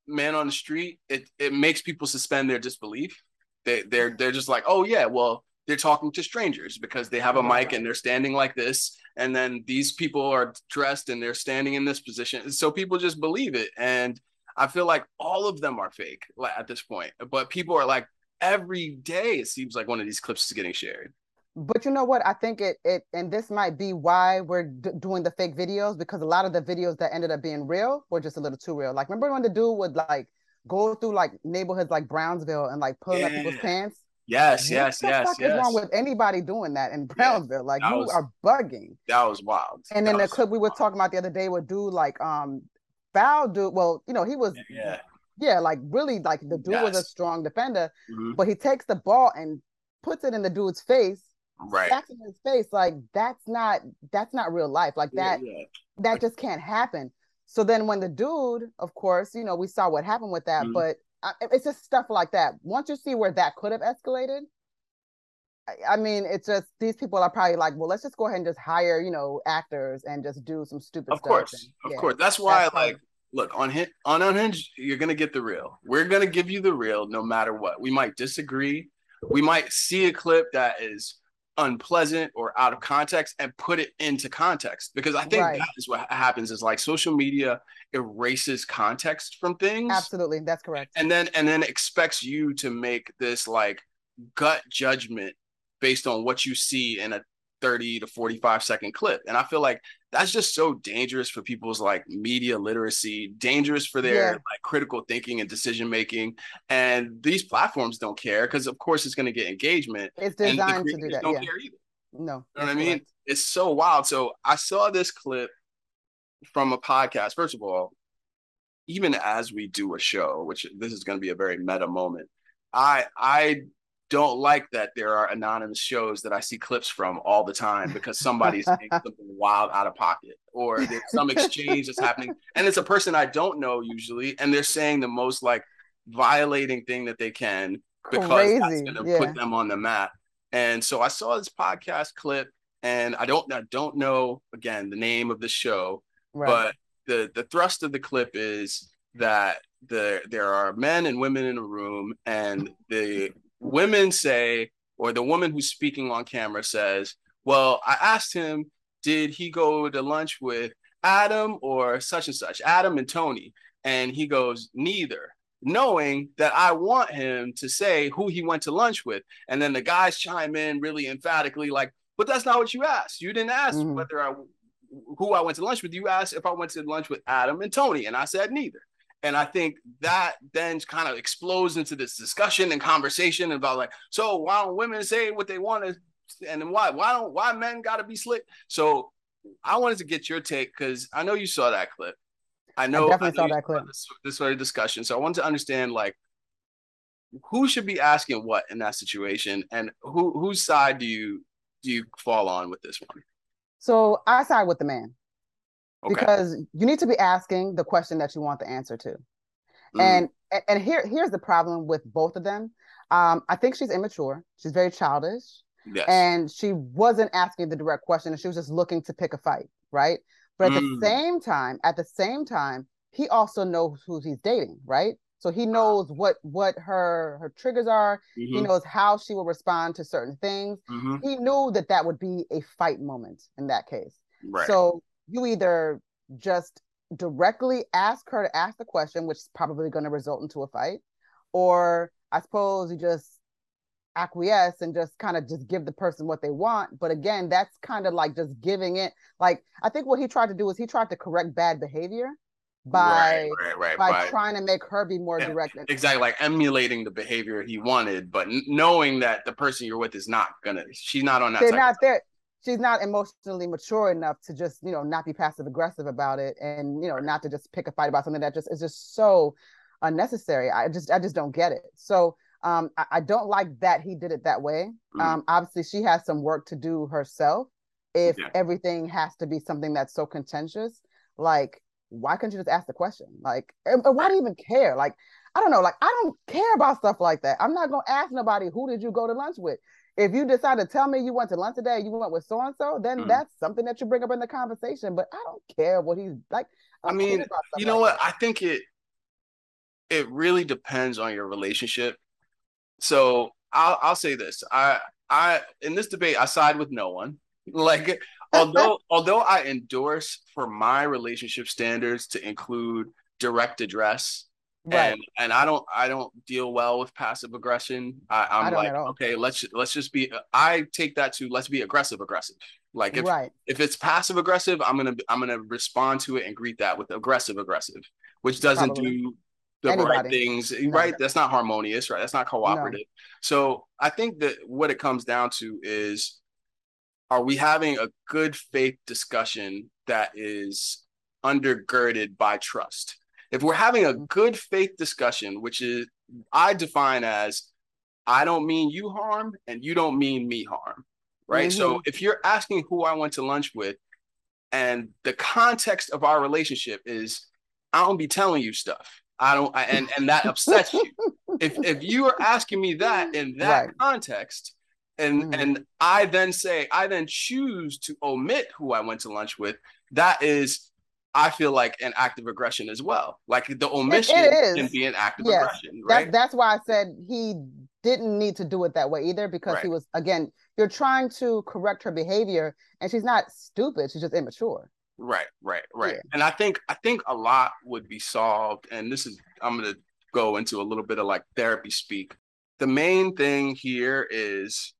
man on the street, it makes people suspend their disbelief. They're just like, oh yeah, well, they're talking to strangers because they have a mic and they're standing like this, and then these people are dressed and they're standing in this position. So people just believe it. And I feel like all of them are fake at this point, but people are like, every day it seems like one of these clips is getting shared. But you know what? I think it and this might be why we're doing the fake videos, because a lot of the videos that ended up being real were just a little too real. Like, remember when the dude would like go through like neighborhoods like Brownsville and like pulling up people's pants? Yes. What the fuck is wrong with anybody doing that in Brownsville? Yeah, like, you are bugging. That was wild. And then the clip we were talking about the other day would do like, foul dude, well, he was like really, like the dude was a strong defender, but he takes the ball and puts it in the dude's face, right? That's in his face. Like, that's not real life. Like that, yeah. That just can't happen. So then when the dude, of course, you know, we saw what happened with that, mm-hmm. but it's just stuff like that. Once you see where that could have escalated, I mean, it's just, these people are probably like, well, let's just go ahead and just hire, you know, actors and just do some stupid stuff. Of course. That's why, look, on Unhinged, you're going to get the real. We're going to give you the real no matter what. We might disagree. We might see a clip that is unpleasant or out of context and put it into context, because I think that is what happens, is like social media erases context from things. Absolutely. That's correct. And then expects you to make this like gut judgment based on what you see in a 30 to 45 second clip. And I feel like that's just so dangerous for people's like media literacy, dangerous for their like critical thinking and decision-making. And these platforms don't care, because of course it's going to get engagement. It's designed to do that. Don't care either. No. You know what I mean? It's so wild. So I saw this clip from a podcast. First of all, even as we do a show, which this is going to be a very meta moment, I don't like that there are anonymous shows that I see clips from all the time, because somebody's saying something wild out of pocket, or there's some exchange that's happening. And it's a person I don't know usually, and they're saying the most like violating thing that they can, because that's going to put them on the map. And so I saw this podcast clip, and I don't know, again, the name of the show, but the thrust of the clip is that there are men and women in a room, and the women say, or the woman who's speaking on camera says, well, I asked him, did he go to lunch with Adam or such and such, Adam and Tony? And he goes, neither, knowing that I want him to say who he went to lunch with. And then the guys chime in really emphatically, like, but that's not what you asked. You didn't ask who I went to lunch with. You asked if I went to lunch with Adam and Tony. And I said, neither. And I think that then kind of explodes into this discussion and conversation about like, so why don't women say what they want to, and then why men got to be slick? So I wanted to get your take, because I know you saw that clip. I definitely saw that clip. This sort of discussion. So I wanted to understand like, who should be asking what in that situation, and whose side do you fall on with this one? So I side with the man. Okay. Because you need to be asking the question that you want the answer to. Mm. And here's the problem with both of them. I think she's immature. She's very childish. Yes. And she wasn't asking the direct question, and she was just looking to pick a fight, right? But at the same time, he also knows who he's dating, right? So he knows what her triggers are. Mm-hmm. He knows how she will respond to certain things. Mm-hmm. He knew that would be a fight moment in that case. Right. So you either just directly ask her to ask the question, which is probably going to result into a fight, or I suppose you just acquiesce and just kind of just give the person what they want. But again, that's kind of like just giving it. Like, I think what he tried to do is he tried to correct bad behavior by trying to make her be more direct. Exactly, like emulating the behavior he wanted, but knowing that the person you're with is not gonna, she's not on that. They're not there. She's not emotionally mature enough to just, you know, not be passive aggressive about it, and, you know, not to just pick a fight about something that just is just so unnecessary. I just don't get it. So I don't like that he did it that way. Mm-hmm. Obviously, she has some work to do herself. If everything has to be something that's so contentious, like, why couldn't you just ask the question? Like, why do you even care? Like, I don't know. Like, I don't care about stuff like that. I'm not going to ask nobody, who did you go to lunch with? If you decide to tell me you went to lunch today, you went with so-and-so, then that's something that you bring up in the conversation. But I don't care what he's like. I mean, you know what? I think it really depends on your relationship. So I'll say this. I in this debate, I side with no one. Like, although I endorse for my relationship standards to include direct address. Right. And I don't deal well with passive aggression. I'm like, okay, let's just be, I take that to, let's be aggressive. Like if it's passive aggressive, I'm gonna respond to it and greet that with aggressive, which doesn't do the right things, right? That's not harmonious, right? That's not cooperative. No. So I think that what it comes down to is, are we having a good faith discussion that is undergirded by trust? If we're having a good faith discussion, which is I define as I don't mean you harm and you don't mean me harm, right? Mm-hmm. So if you're asking who I went to lunch with and the context of our relationship is I don't be telling you stuff. And that upsets you. If you are asking me that in that context, and I then choose to omit who I went to lunch with, that is, I feel like, an act of aggression as well. Like the omission can be an act of aggression, right? That's why I said he didn't need to do it that way either, because he was, again, you're trying to correct her behavior, and she's not stupid, she's just immature. Right. Yeah. And I think a lot would be solved. And this is, I'm going to go into a little bit of like therapy speak. The main thing here is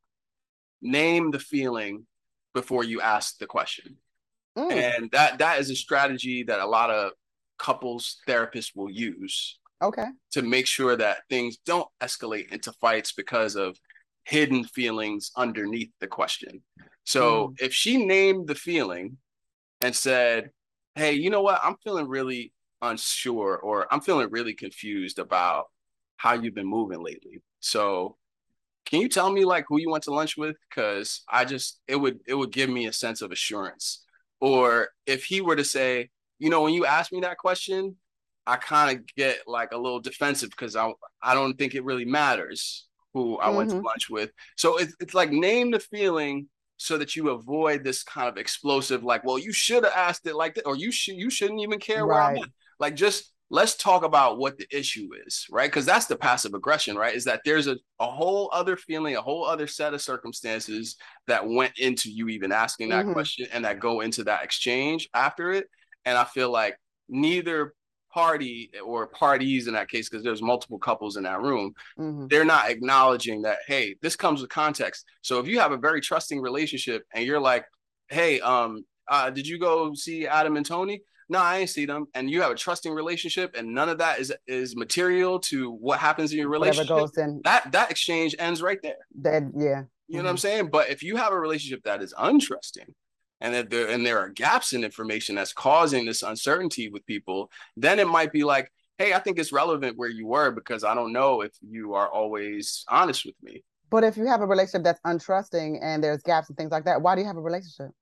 name the feeling before you ask the question. Mm. And that is a strategy that a lot of couples therapists will use. Okay. To make sure that things don't escalate into fights because of hidden feelings underneath the question. So if she named the feeling and said, hey, you know what? I'm feeling really unsure, or I'm feeling really confused about how you've been moving lately. So can you tell me like who you went to lunch with? Because it would give me a sense of assurance. Or if he were to say, you know, when you asked me that question, I kind of get like a little defensive because I don't think it really matters who I went to lunch with. So it's like name the feeling, so that you avoid this kind of explosive, like, well, you should have asked it like that, or you shouldn't even care where I'm at. Like, just let's talk about what the issue is, right? Because that's the passive aggression, right? Is that there's a whole other feeling, a whole other set of circumstances that went into you even asking that question, and that go into that exchange after it. And I feel like neither party, or parties in that case, because there's multiple couples in that room, they're not acknowledging that, hey, this comes with context. So if you have a very trusting relationship and you're like, hey, did you go see Adam and Tony? No, I ain't see them. And you have a trusting relationship and none of that is material to what happens in your relationship. Goes in. That exchange ends right there. You know what I'm saying? But if you have a relationship that is untrusting, and that there are gaps in information that's causing this uncertainty with people, then it might be like, hey, I think it's relevant where you were because I don't know if you are always honest with me. But if you have a relationship that's untrusting and there's gaps and things like that, why do you have a relationship?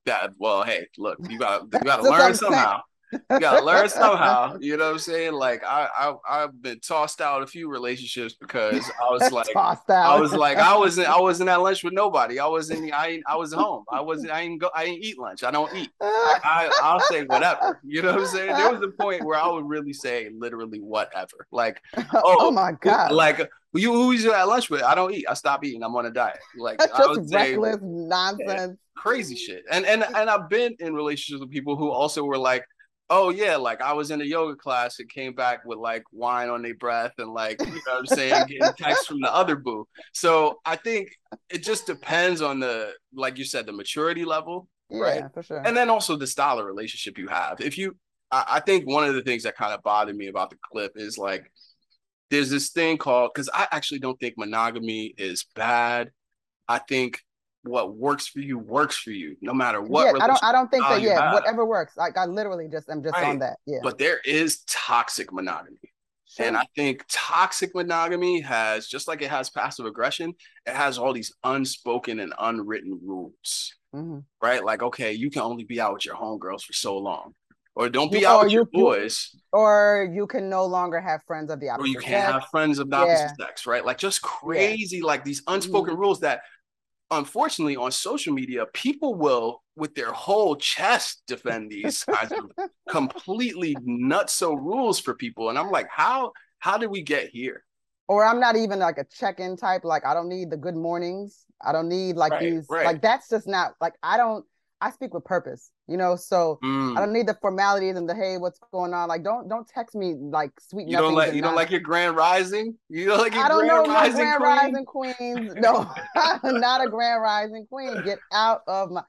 Well, hey, look, you got to learn somehow. You got to learn somehow. You know what I'm saying? Like I've been tossed out a few relationships because I was like, I wasn't at lunch with nobody. I was home. I didn't eat lunch. I don't eat. I'll say whatever. You know what I'm saying? There was a point where I would really say literally whatever. Like, oh my God. Like, who's you at lunch with? I don't eat. I stop eating. I'm on a diet. Like, that's just reckless nonsense. Crazy shit. And I've been in relationships with people who also were like, oh yeah, like I was in a yoga class and came back with like wine on their breath and like, you know what I'm saying, getting texts from the other boo. So I think it just depends on the, like you said, the maturity level, right? Yeah, for sure. And then also the style of relationship you have. I think one of the things that kind of bothered me about the clip is like, there's this thing called, because I actually don't think monogamy is bad. I think what works for you, no matter what. Yeah, I don't think that. Yeah, whatever works. Like I literally I'm just right on that. Yeah. But there is toxic monogamy, and I think toxic monogamy has, just like it has passive aggression, it has all these unspoken and unwritten rules, right? Like, okay, you can only be out with your homegirls for so long, or don't be out with your boys, or you can no longer have friends of the opposite sex, or you can't have friends of the opposite sex, right? Like just crazy, like these unspoken rules that. Unfortunately, on social media, people will, with their whole chest, defend these kinds of completely nutso rules for people. And I'm like, how did we get here? Or I'm not even like a check-in type. Like, I don't need the good mornings. I don't need like these, like, that's just not like, I speak with purpose, you know? So I don't need the formalities and the, hey, what's going on? Like, don't text me like sweet nothings. You don't like your grand rising? You don't like your grand rising queens. No, I'm not a grand rising queen. Get out of my,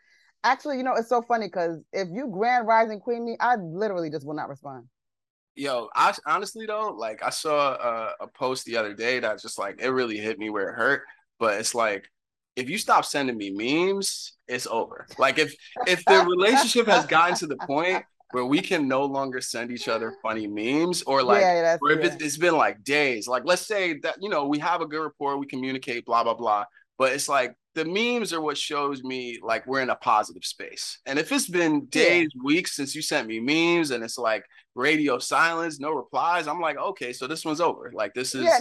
actually, you know, it's so funny because if you grand rising queen me, I literally just will not respond. Yo, I honestly though, like I saw a post the other day that just like, it really hit me where it hurt, but it's like, if you stop sending me memes, it's over. Like if the relationship has gotten to the point where we can no longer send each other funny memes or like, or if it's been like days, like let's say that, you know, we have a good rapport, we communicate, blah, blah, blah. But it's like the memes are what shows me like we're in a positive space. And if it's been days, weeks since you sent me memes and it's like radio silence, no replies, I'm like, okay, so this one's over. Like this is I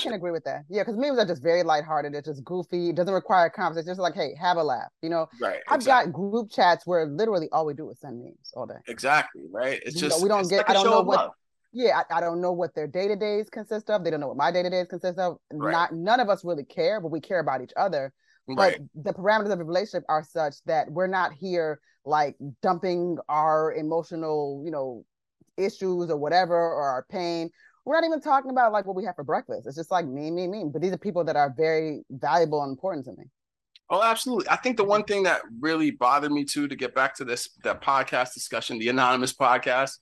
can agree with that. Yeah, because memes are just very lighthearted. It's just goofy. It doesn't require a conversation. It's just like, hey, have a laugh. You know, I've got group chats where literally all we do is send memes all day. Exactly. Right. It's just we don't get like I don't know what their day-to-days consist of. They don't know what my day-to-days consist of. Right. None of us really care, but we care about each other. Right. But the parameters of a relationship are such that we're not here like dumping our emotional, you know, issues or whatever, or our pain. We're not even talking about like what we have for breakfast. It's just like me. But these are people that are very valuable and important to me. Oh, absolutely. I think the one thing that really bothered me too, to get back to that podcast discussion, the anonymous podcast,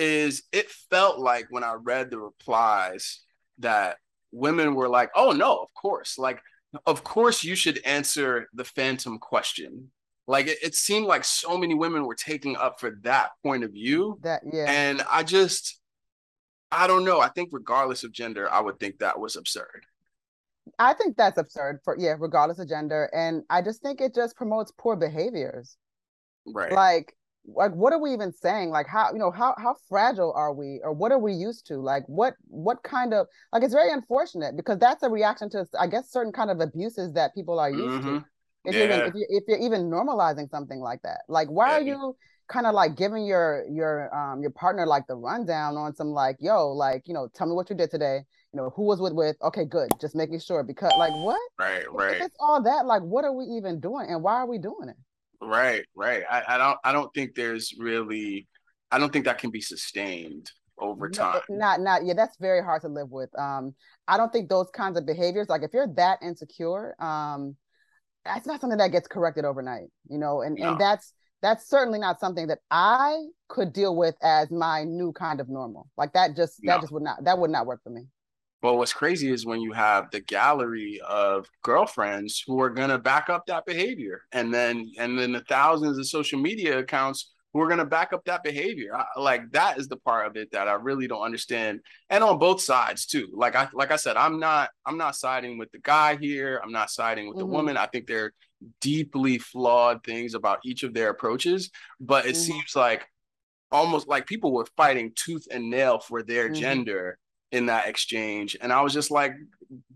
is it felt like when I read the replies that women were like, oh no, of course. Like, of course you should answer the phantom question. Like it seemed like so many women were taking up for that point of view. And I don't know. I think regardless of gender, I would think that was absurd. I think that's absurd regardless of gender. And I just think it just promotes poor behaviors. Right. Like what are we even saying? Like how fragile are we, or what are we used to? Like what kind of, like, it's very unfortunate because that's a reaction to, I guess, certain kind of abuses that people are used to. If you're even normalizing something like that, like why are you kind of like giving your partner like the rundown on some like, yo, like, you know, tell me what you did today, you know, who was with, okay, good, just making sure, because like what? Right. If it's all that, like what are we even doing and why are we doing it? Right. I don't think that can be sustained over time. Not that's very hard to live with. I don't think those kinds of behaviors, like if you're that insecure, that's not something that gets corrected overnight, you know, and that's certainly not something that I could deal with as my new kind of normal. Like that would not work for me. But what's crazy is when you have the gallery of girlfriends who are going to back up that behavior. And then the thousands of social media accounts who are going to back up that behavior. Like that is the part of it that I really don't understand. And on both sides too. Like I said, I'm not siding with the guy here. I'm not siding with the woman. I think they're deeply flawed things about each of their approaches, but it seems like almost like people were fighting tooth and nail for their gender in that exchange. And I was just like,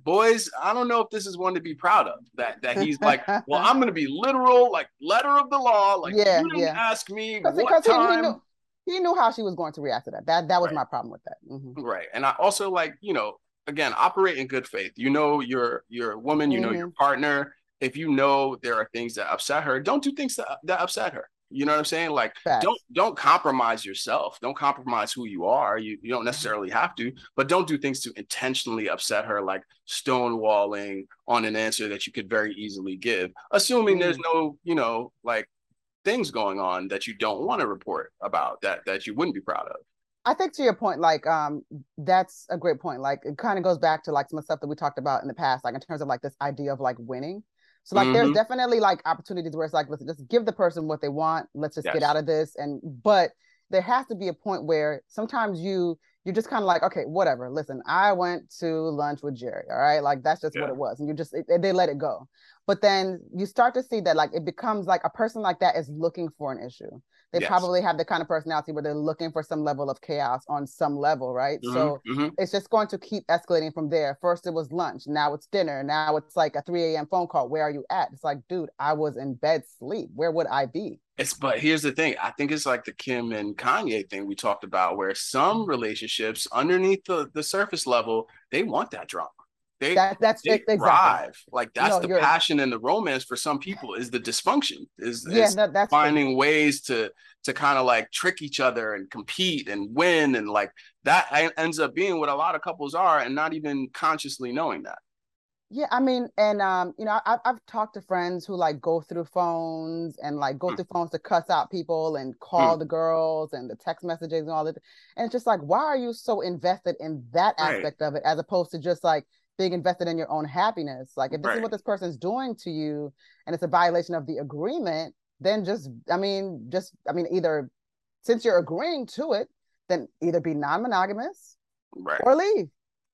boys, I don't know if this is one to be proud of, that he's like, well, I'm going to be literal, like letter of the law. Like you didn't ask me what time. He knew how she was going to react to that. That was my problem with that. Right. And I also, like, you know, again, operate in good faith. You know, you're a woman, you know, your partner. If you know there are things that upset her, don't do things that upset her. You know what I'm saying? Like, facts. Don't compromise yourself. Don't compromise who you are. You don't necessarily have to, but don't do things to intentionally upset her, like stonewalling on an answer that you could very easily give, assuming there's no, you know, like things going on that you don't want to report about that you wouldn't be proud of. I think to your point, like, that's a great point. Like, it kind of goes back to like some of the stuff that we talked about in the past, like in terms of like this idea of like winning. So like there's definitely like opportunities where it's like, listen, just give the person what they want. Let's just get out of this. But there has to be a point where sometimes you're just kind of like, okay, whatever. Listen, I went to lunch with Jerry. All right. Like that's just what it was. And you just, they let it go. But then you start to see that like it becomes like a person like that is looking for an issue. They probably have the kind of personality where they're looking for some level of chaos on some level, right? So it's just going to keep escalating from there. First it was lunch, now it's dinner, now it's like a 3 a.m. phone call. Where are you at? It's like, dude, I was in bed sleep. Where would I be? But here's the thing. I think it's like the Kim and Kanye thing we talked about, where some relationships underneath the surface level, they want that drama. They thrive. Like that's the passion and the romance for some people is the dysfunction is finding ways to kind of like trick each other and compete and win. And like that ends up being what a lot of couples are and not even consciously knowing that. Yeah. I mean, and you know, I've talked to friends who like go through phones and like go through phones to cuss out people and call the girls and the text messages and all that. And it's just like, why are you so invested in that aspect of it as opposed to just like being invested in your own happiness? Like if this is what this person's doing to you and it's a violation of the agreement, then just either, since you're agreeing to it, then either be non-monogamous, right, or leave.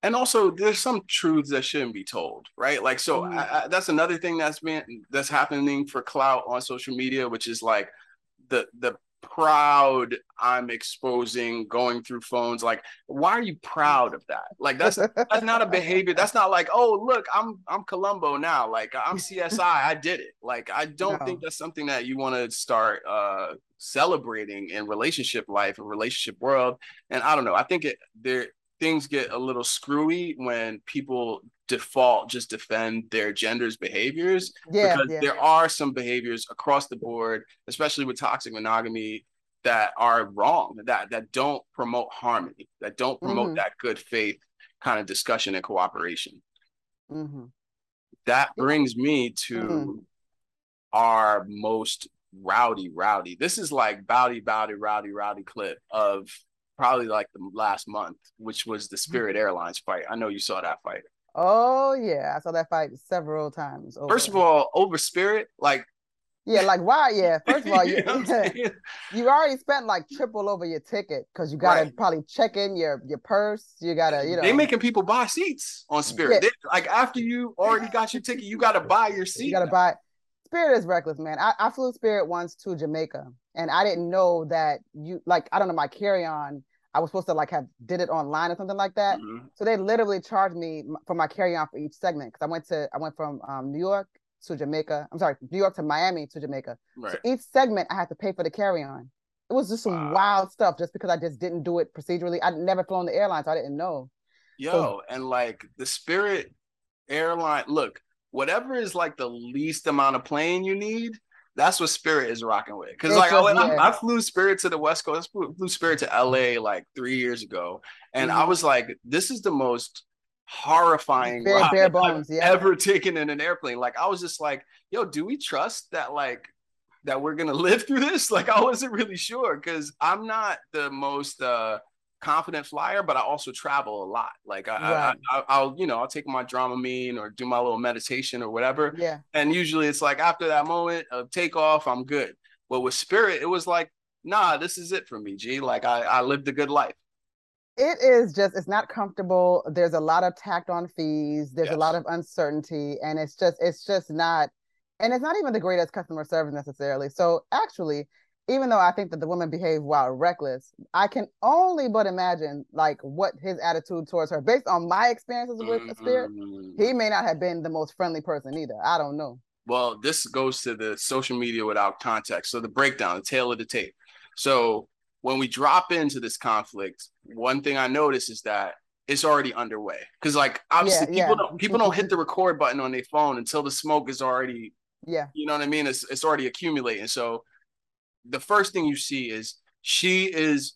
And also, there's some truths that shouldn't be told, right? Like, so I, that's another thing that's happening for clout on social media, which is like the proud I'm exposing, going through phones. Like, why are you proud of that? Like, that's not a behavior. That's not like, oh, look, I'm Columbo now. Like, I'm CSI. I did it. Like, I don't think that's something that you want to start celebrating in relationship life and relationship world. And I don't know. I think things get a little screwy when people just defend their gender's behaviors, because there are some behaviors across the board, especially with toxic monogamy, that are wrong, that don't promote harmony, that don't promote that good faith kind of discussion and cooperation. That brings me to our most rowdy. This is like rowdy clip of probably like the last month, which was the Spirit Airlines fight. I know you saw that fight. Oh yeah, I saw that fight several times over. First of all, over Spirit, like, yeah, like why? Yeah, first of all, you already spent like triple over your ticket because you gotta probably check in your purse. You gotta, they making people buy seats on Spirit. Yeah. Like after you already got your ticket, you gotta buy your seat. You gotta buy. Spirit is reckless, man. I flew Spirit once to Jamaica, and I didn't know that I don't know, my carry-on, I was supposed to like did it online or something like that. So they literally charged me for my carry-on for each segment, because I went from New York to Jamaica. I'm sorry, New York to Miami to Jamaica. Right. So each segment I had to pay for the carry-on. It was just some wild stuff, just because I just didn't do it procedurally. I'd never flown the airline, so I didn't know. And like the Spirit airline, look, whatever is like the least amount of plane you need, that's what Spirit is rocking with. Because like I flew Spirit to the West Coast, I flew Spirit to LA like 3 years ago, and I was like, this is the most horrifying bare bones I've ever taken in an airplane. Like I was just like, yo, do we trust that that we're gonna live through this? Like I wasn't really sure, because I'm not the most confident flyer, but I also travel a lot. Like I'll take my Dramamine or do my little meditation or whatever. Yeah. And usually it's like after that moment of takeoff, I'm good. But with Spirit, it was like, nah, this is it for me, G. Like I lived a good life. It is just, it's not comfortable. There's a lot of tacked on fees. There's a lot of uncertainty, and it's just not, and it's not even the greatest customer service necessarily. So actually, even though I think that the woman behaved wild reckless, I can only but imagine like what his attitude towards her, based on my experiences with Spirit, he may not have been the most friendly person either. I don't know. Well, this goes to the social media without context. So the breakdown, the tail of the tape. So when we drop into this conflict, one thing I notice is that it's already underway. Because like obviously people don't hit the record button on their phone until the smoke is already, you know what I mean? It's already accumulating. So the first thing you see is she is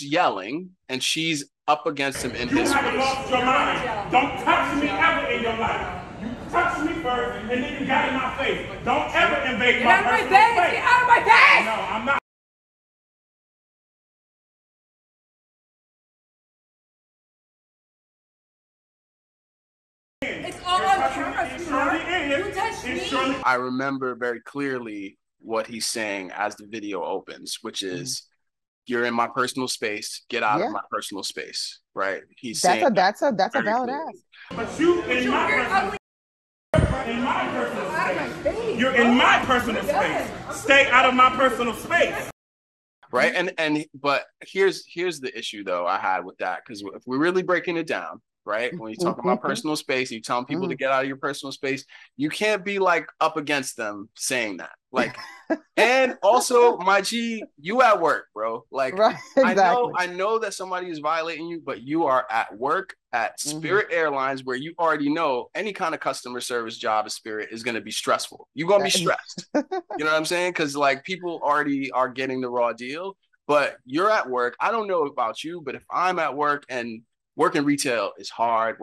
yelling, and she's up against him in his face. You haven't lost your mind. Don't touch me ever in your life. You touch me first, and then you got in my face. Don't ever invade my personal space. Get out of my bag! No, I'm not. It's all on camera, sweetheart. You touched me. I remember very clearly what he's saying as the video opens, which is, you're in my personal space, get out of my personal space, right? He's saying that's a valid ass. But you in my personal space. You're in my personal space. Stay out of my personal space. Right? And but here's the issue though I had with that, because if we're really breaking it down, right? When you talk about personal space, you telling people to get out of your personal space, you can't be like up against them saying that. Like, and also, my G, you at work, bro. Like, right, exactly. I know that somebody is violating you, but you are at work at Spirit Airlines, where you already know any kind of customer service job at Spirit is going to be stressful. You're going to be stressed. You know what I'm saying? Because like people already are getting the raw deal, but you're at work. I don't know about you, but if I'm at work, and working retail is hard.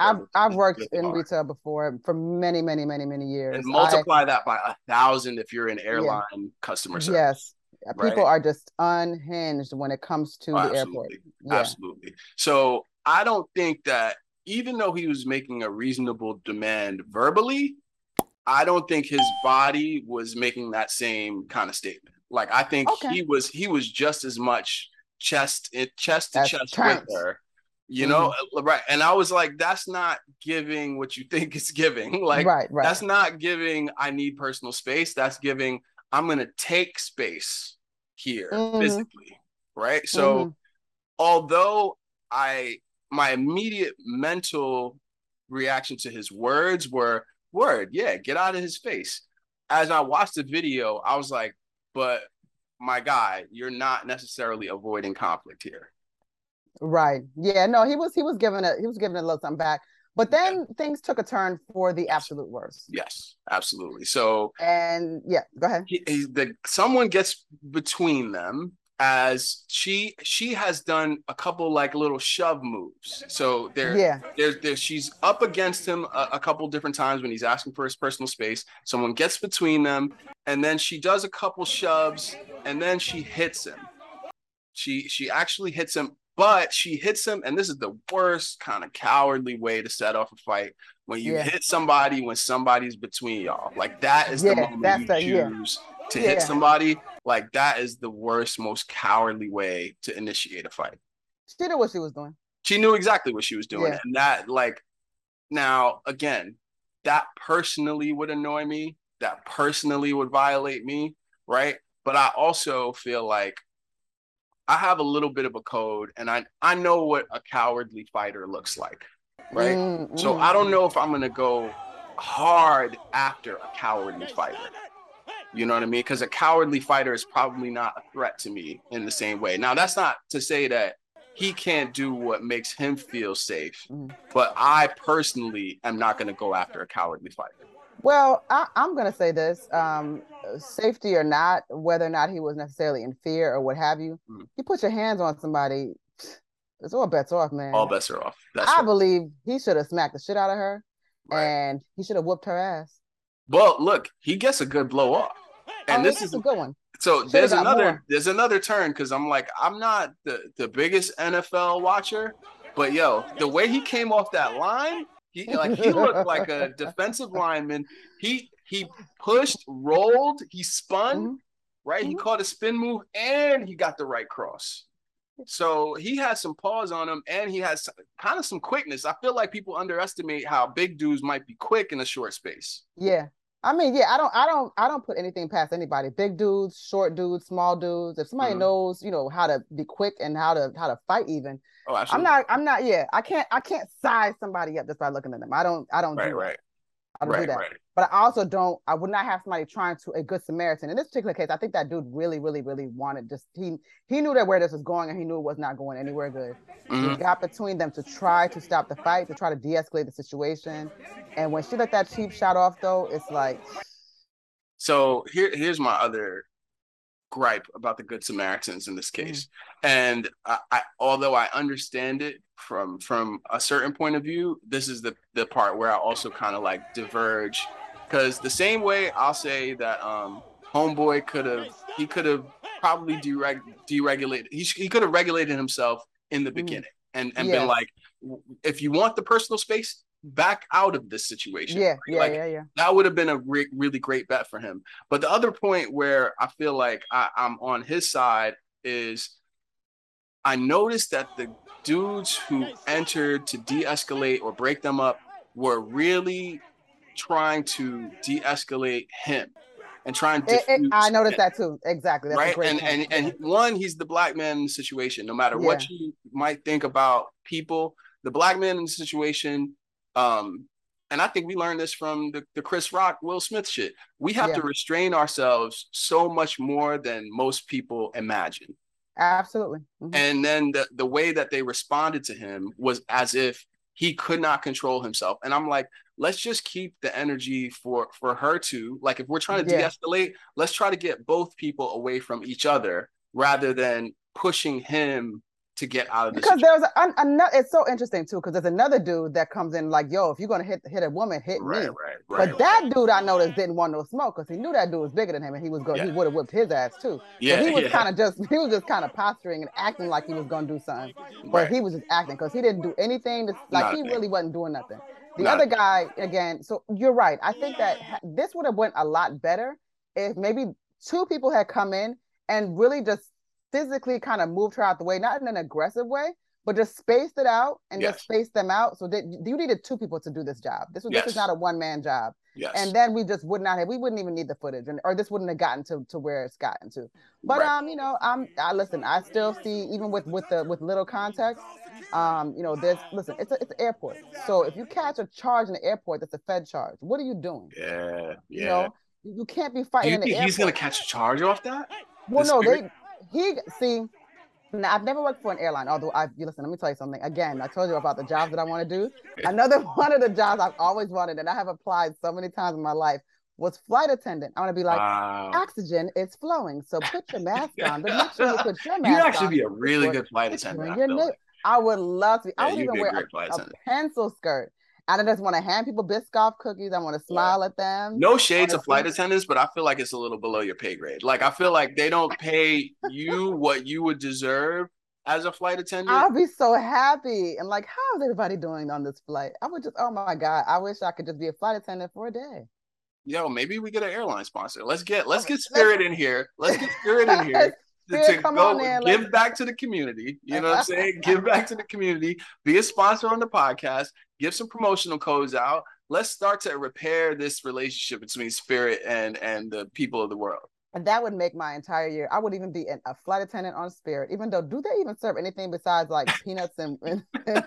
I've worked in retail before for many, many, many, many years. And multiply that by 1,000 if you're an airline customer service. Yes, right? People are just unhinged when it comes to the airport. Yeah. Absolutely. So I don't think that, even though he was making a reasonable demand verbally, I don't think his body was making that same kind of statement. Like, I think he was just as much chest to chest with her, you know? Right. And I was like, that's not giving what you think it's giving. Like, that's not giving, I need personal space. That's giving, I'm going to take space here physically. Right. So although my immediate mental reaction to his words were, get out of his face. As I watched the video, I was like, but my guy, you're not necessarily avoiding conflict here. Right. Yeah, no, he was giving a little something back. But then things took a turn for the absolute worst. Yes, absolutely. So go ahead. Someone gets between them as she has done a couple like little shove moves. So she's up against him a couple different times when he's asking for his personal space. Someone gets between them and then she does a couple shoves and then she hits him. She actually hits him, but she hits him, and this is the worst kind of cowardly way to set off a fight, when you hit somebody when somebody's between y'all. Like, that is the moment you choose to hit somebody. Like, that is the worst, most cowardly way to initiate a fight. She knew what she was doing. She knew exactly what she was doing. Yeah. And that, like, now, again, that personally would annoy me. That personally would violate me, right? But I also feel like I have a little bit of a code, and I know what a cowardly fighter looks like, right? So I don't know if I'm going to go hard after a cowardly fighter. You know what I mean? Because a cowardly fighter is probably not a threat to me in the same way. Now, that's not to say that he can't do what makes him feel safe, but I personally am not going to go after a cowardly fighter. Well, I'm going to say this, safety or not, whether or not he was necessarily in fear or what have you, you put your hands on somebody, it's all bets off, man. All bets are off. I believe he should have smacked the shit out of her, and he should have whooped her ass. Well, look, he gets a good blow off. And this is a good one. So there's another turn, because I'm like, I'm not the biggest NFL watcher, but yo, the way he came off that line, he looked like a defensive lineman. He pushed, rolled, he spun, right? He caught a spin move and he got the right cross. So he has some paws on him, and he has kind of some quickness. I feel like people underestimate how big dudes might be quick in a short space. Yeah. I mean, yeah, I don't put anything past anybody. Big dudes, short dudes, small dudes. If somebody knows, you know, how to be quick and how to fight even. Oh, absolutely. I'm not I can't size somebody up just by looking at them. I don't do that. Right. But I also don't, I would not have somebody trying to a good Samaritan. In this particular case, I think that dude really, really, really wanted just, he knew that where this was going, and he knew it was not going anywhere good. He got between them to try to stop the fight, to try to de-escalate the situation. And when she let that cheap shot off though, it's like. So here's my other gripe about the good Samaritans in this case. And I although I understand it from a certain point of view, this is the part where I also kind of like diverge. Because the same way I'll say that homeboy could have probably deregulated. He could have regulated himself in the beginning and been like, if you want the personal space, back out of this situation. Yeah, right? That would have been a really great bet for him. But the other point where I feel like I'm on his side is I noticed that the dudes who entered to de-escalate or break them up were really trying to de-escalate him and trying to I noticed that too. Exactly. That's right. And one, he's the black man in the situation. No matter what you might think about people, the black man in the situation, and I think we learned this from the Chris Rock, Will Smith shit. We have to restrain ourselves so much more than most people imagine. Absolutely. And then the way that they responded to him was as if he could not control himself. And I'm like, let's just keep the energy for her to, like, if we're trying to de-escalate, let's try to get both people away from each other rather than pushing him to get out of this. Because there's it's so interesting too, because there's another dude that comes in like, yo, if you're gonna hit a woman, hit me. Right. But that dude I noticed didn't want no smoke, because he knew that dude was bigger than him, and he would have whipped his ass too. Yeah. So he was just kind of posturing and acting like he was gonna do something, but he was just acting because he didn't do anything. He really wasn't doing nothing. The other guy, again, so you're right. I think that this would have went a lot better if maybe two people had come in and really just physically kind of moved her out the way, not in an aggressive way, but just spaced it out and just spaced them out. So that you needed two people to do this job. This was this is not a one-man job. Yes. And then we just would not have, we wouldn't even need the footage, and or this wouldn't have gotten to where it's gotten to. But you know, listen, I still see, even with little context, you know, there's, listen, it's an airport. So if you catch a charge in the airport, that's a Fed charge. What are you doing? You know, you can't be fighting in the airport. He's gonna catch a charge off that? Well, no, Now, I've never worked for an airline, although listen, let me tell you something. Again, I told you about the jobs that I want to do. Another one of the jobs I've always wanted, and I have applied so many times in my life, was flight attendant. I want to be like, oxygen is flowing, so put your mask on. But make sure you put your mask on. You'd actually be a really good flight attendant. I would love to be. I would even wear a pencil skirt. I just want to hand people Biscoff cookies. I want to smile at them. No shades of flight attendants, but I feel like it's a little below your pay grade. Like, I feel like they don't pay you what you would deserve as a flight attendant. I'll be so happy. And like, how is everybody doing on this flight? I would just, oh my God, I wish I could just be a flight attendant for a day. Yo, maybe we get an airline sponsor. Let's get Spirit in here. Let's get Spirit in here. To go in, give back to the community. You know what I'm saying? Give back to the community. Be a sponsor on the podcast. Give some promotional codes out. Let's start to repair this relationship between Spirit and the people of the world. And that would make my entire year. I would even be a flight attendant on Spirit, even though, do they even serve anything besides like peanuts and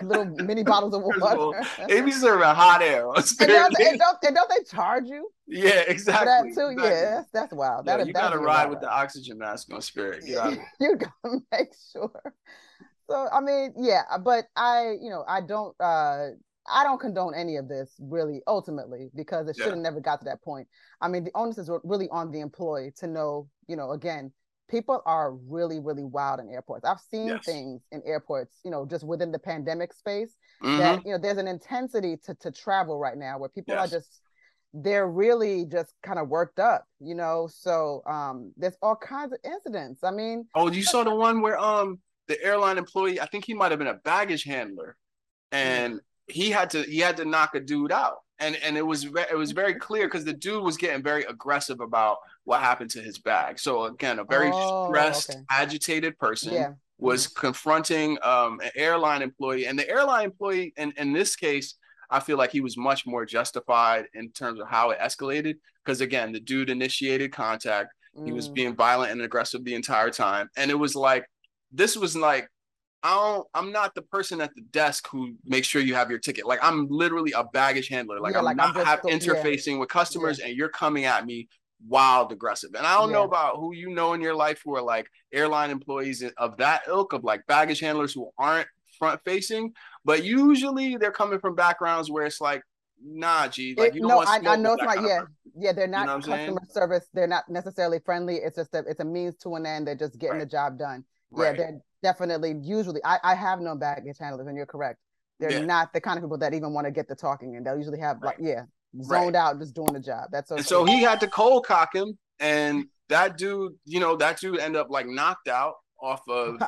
little mini bottles of water? They be serving hot air on Spirit. And don't they charge you? Yeah, exactly. For that too? Exactly. Yeah, that's wild. Yeah, you got to ride with the oxygen mask on Spirit. You got to make sure. So, I mean, yeah, but I don't condone any of this, really, ultimately, because it should have never got to that point. I mean, the onus is really on the employee to know, you know, again, people are really, really wild in airports. I've seen things in airports, you know, just within the pandemic space that, you know, there's an intensity to travel right now where people are just, they're really just kind of worked up, you know? So there's all kinds of incidents. I mean. Oh, you saw the one where the airline employee, I think he might've been a baggage handler, and he had to knock a dude out, and it was very clear because the dude was getting very aggressive about what happened to his bag. So again, a very stressed, agitated person was confronting an airline employee, and the airline employee in this case, I feel like he was much more justified in terms of how it escalated, because again, the dude initiated contact. He was being violent and aggressive the entire time, and it was like, this was like, I'm not the person at the desk who makes sure you have your ticket. Like, I'm literally a baggage handler. Like, I'm interfacing with customers and you're coming at me wild aggressive. And I don't know about who you know in your life who are like airline employees of that ilk, of like baggage handlers who aren't front facing, but usually they're coming from backgrounds where it's like, nah, G, like you don't want to. I know it's like, they're not, you know, customer service. They're not necessarily friendly. It's just it's a means to an end. They're just getting the job done. Right. Yeah, they're definitely, usually, I have known baggage handlers, and you're correct. They're not the kind of people that even want to get the talking, and they'll usually have zoned out, just doing the job. That's so he had to cold cock him, and that dude ended up like knocked out off of,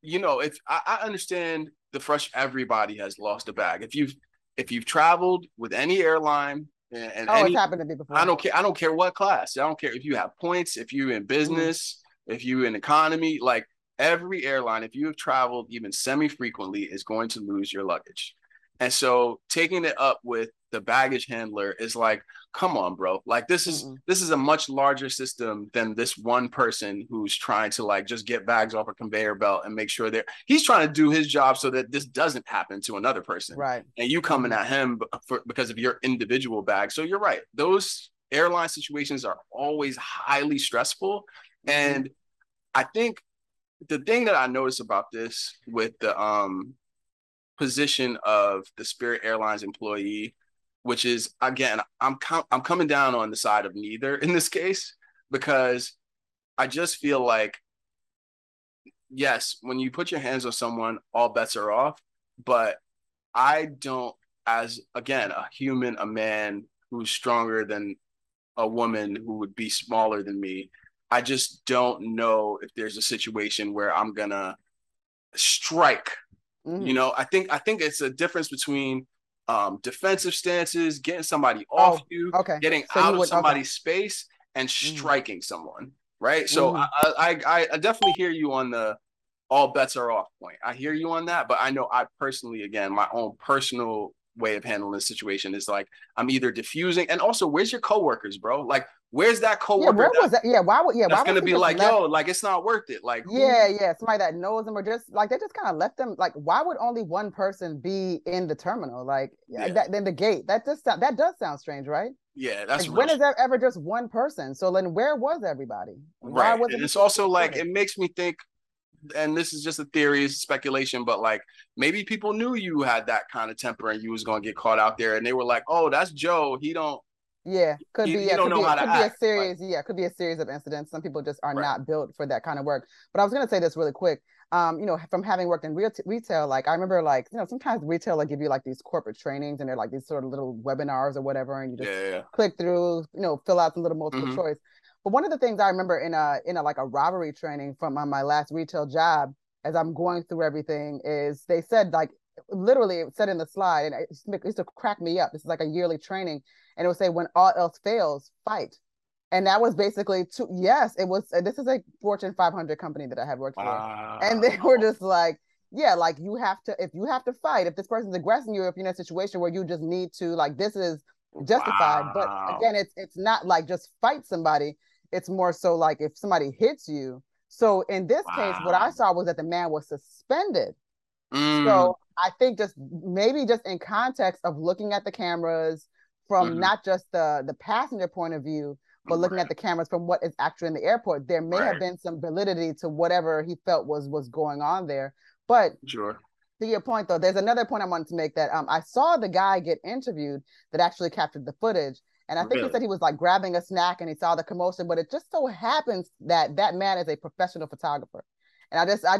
you know, if I understand the fresh, everybody has lost a bag. If you've traveled with any airline, and it's happened to me before. I don't care what class. I don't care if you have points, if you're in business, if you're in economy, like, every airline, if you have traveled even semi-frequently, is going to lose your luggage. And so taking it up with the baggage handler is like, come on, bro. Like, this is a much larger system than this one person who's trying to like just get bags off a conveyor belt and make sure he's trying to do his job so that this doesn't happen to another person. Right. And you coming at him because of your individual bag. So you're right. Those airline situations are always highly stressful. And I think the thing that I noticed about this with the position of the Spirit Airlines employee, which is, again, I'm coming down on the side of neither in this case, because I just feel like, yes, when you put your hands on someone, all bets are off. But I don't, as, again, a human, a man who's stronger than a woman who would be smaller than me, I just don't know if there's a situation where I'm gonna strike. You know, I think it's a difference between defensive stances, getting somebody off you, getting so out of somebody's space, and striking someone, right? So I definitely hear you on the all bets are off point. I hear you on that, but I know I personally, again, my own personal way of handling this situation is like, I'm either diffusing, and also, where's your coworkers, bro? Like, where's that coworker? Yeah, where was that? Yeah, why would? Yeah, that's gonna be like, yo, like it's not worth it. Like, yeah, yeah, somebody that knows them, or just like they just kind of left them. Like, why would only one person be in the terminal? Like, then the gate. That just that does sound strange, right? Yeah, that's like, when is there ever just one person? So then, where was everybody? Right, and it's also like it makes me think. And this is just a theory, it's speculation, but like maybe people knew you had that kind of temper and you was gonna get caught out there, and they were like, "Oh, that's Joe. He don't." Yeah, could he, be. Yeah, could know be, how could to be act. A series. Like, yeah, could be a series of incidents. Some people just are not built for that kind of work. But I was gonna say this really quick. You know, from having worked in retail, like I remember, like you know, sometimes retail like give you like these corporate trainings, and they're like these sort of little webinars or whatever, and you just click through, you know, fill out some little multiple choice. But one of the things I remember in a like a robbery training from my last retail job, as I'm going through everything, is they said like literally it said in the slide, and it used to crack me up. This is like a yearly training, and it would say, when all else fails, fight. And that was basically it was. This is a Fortune 500 company that I had worked for, and they were just like, yeah, like you have to, if you have to fight, if this person's aggressing you, if you're in a situation where you just need to, like this is justified. But again, it's not like just fight somebody. It's more so like if somebody hits you. So in this case, what I saw was that the man was suspended. So I think just maybe just in context of looking at the cameras from not just the passenger point of view, but looking at the cameras from what is actually in the airport, there may have been some validity to whatever he felt was going on there. But to your point, though, there's another point I wanted to make that I saw the guy get interviewed that actually captured the footage. And I think he said he was like grabbing a snack and he saw the commotion, but it just so happens that that man is a professional photographer. And I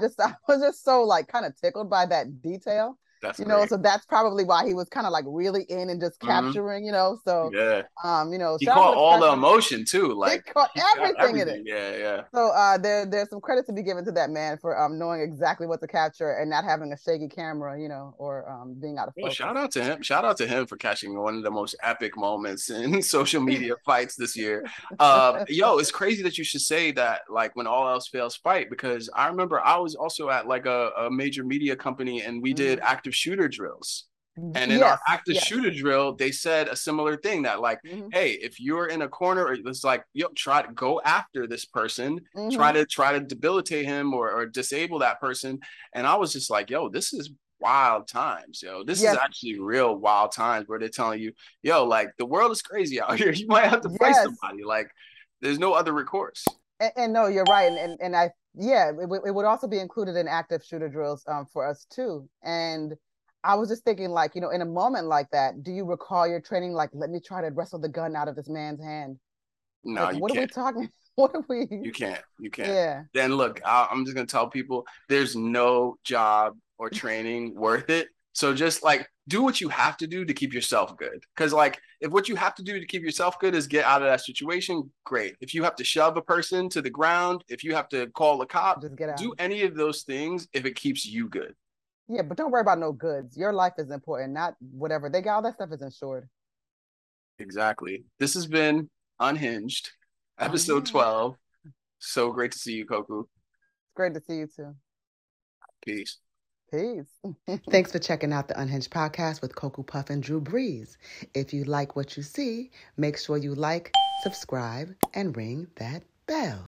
was just so like kind of tickled by that detail, know, so that's probably why he was kind of like really in and just capturing, you know, so, you know, he caught all the emotion too. Like he caught everything in it. Yeah. Yeah. So there's some credit to be given to that man for knowing exactly what to capture and not having a shaky camera, you know, or being out of focus. Well, shout out to him. Shout out to him for catching one of the most epic moments in social media fights this year. Yo, it's crazy that you should say that, like when all else fails fight, because I remember I was also at like a major media company, and we did active shooter drills, and in our active shooter drill they said a similar thing, that like hey, if you're in a corner, or it's like, yo, try to go after this person, try to debilitate him or disable that person. And I was just like, yo, this is wild times, yo, this is actually real wild times, where they're telling you, yo, like the world is crazy out here, you might have to fight somebody, like there's no other recourse. And no, you're right, and I it would also be included in active shooter drills for us too. And I was just thinking, like, you know, in a moment like that, do you recall your training? Like, let me try to wrestle the gun out of this man's hand. No, like, you can't. What are we? You can't. Yeah. Then look, I'm just gonna tell people there's no job or training worth it. So just like do what you have to do to keep yourself good. Because like if what you have to do to keep yourself good is get out of that situation, great. If you have to shove a person to the ground, if you have to call a cop, just get out. Do any of those things if it keeps you good. Yeah, but don't worry about no goods. Your life is important, not whatever. They got all that stuff is insured. Exactly. This has been Unhinged, episode 12. So great to see you, Koku. It's great to see you too. Peace. Peace. Thanks for checking out the Unhinged podcast with Cocoa Puff and Drew Brees. If you like what you see, make sure you like, subscribe, and ring that bell.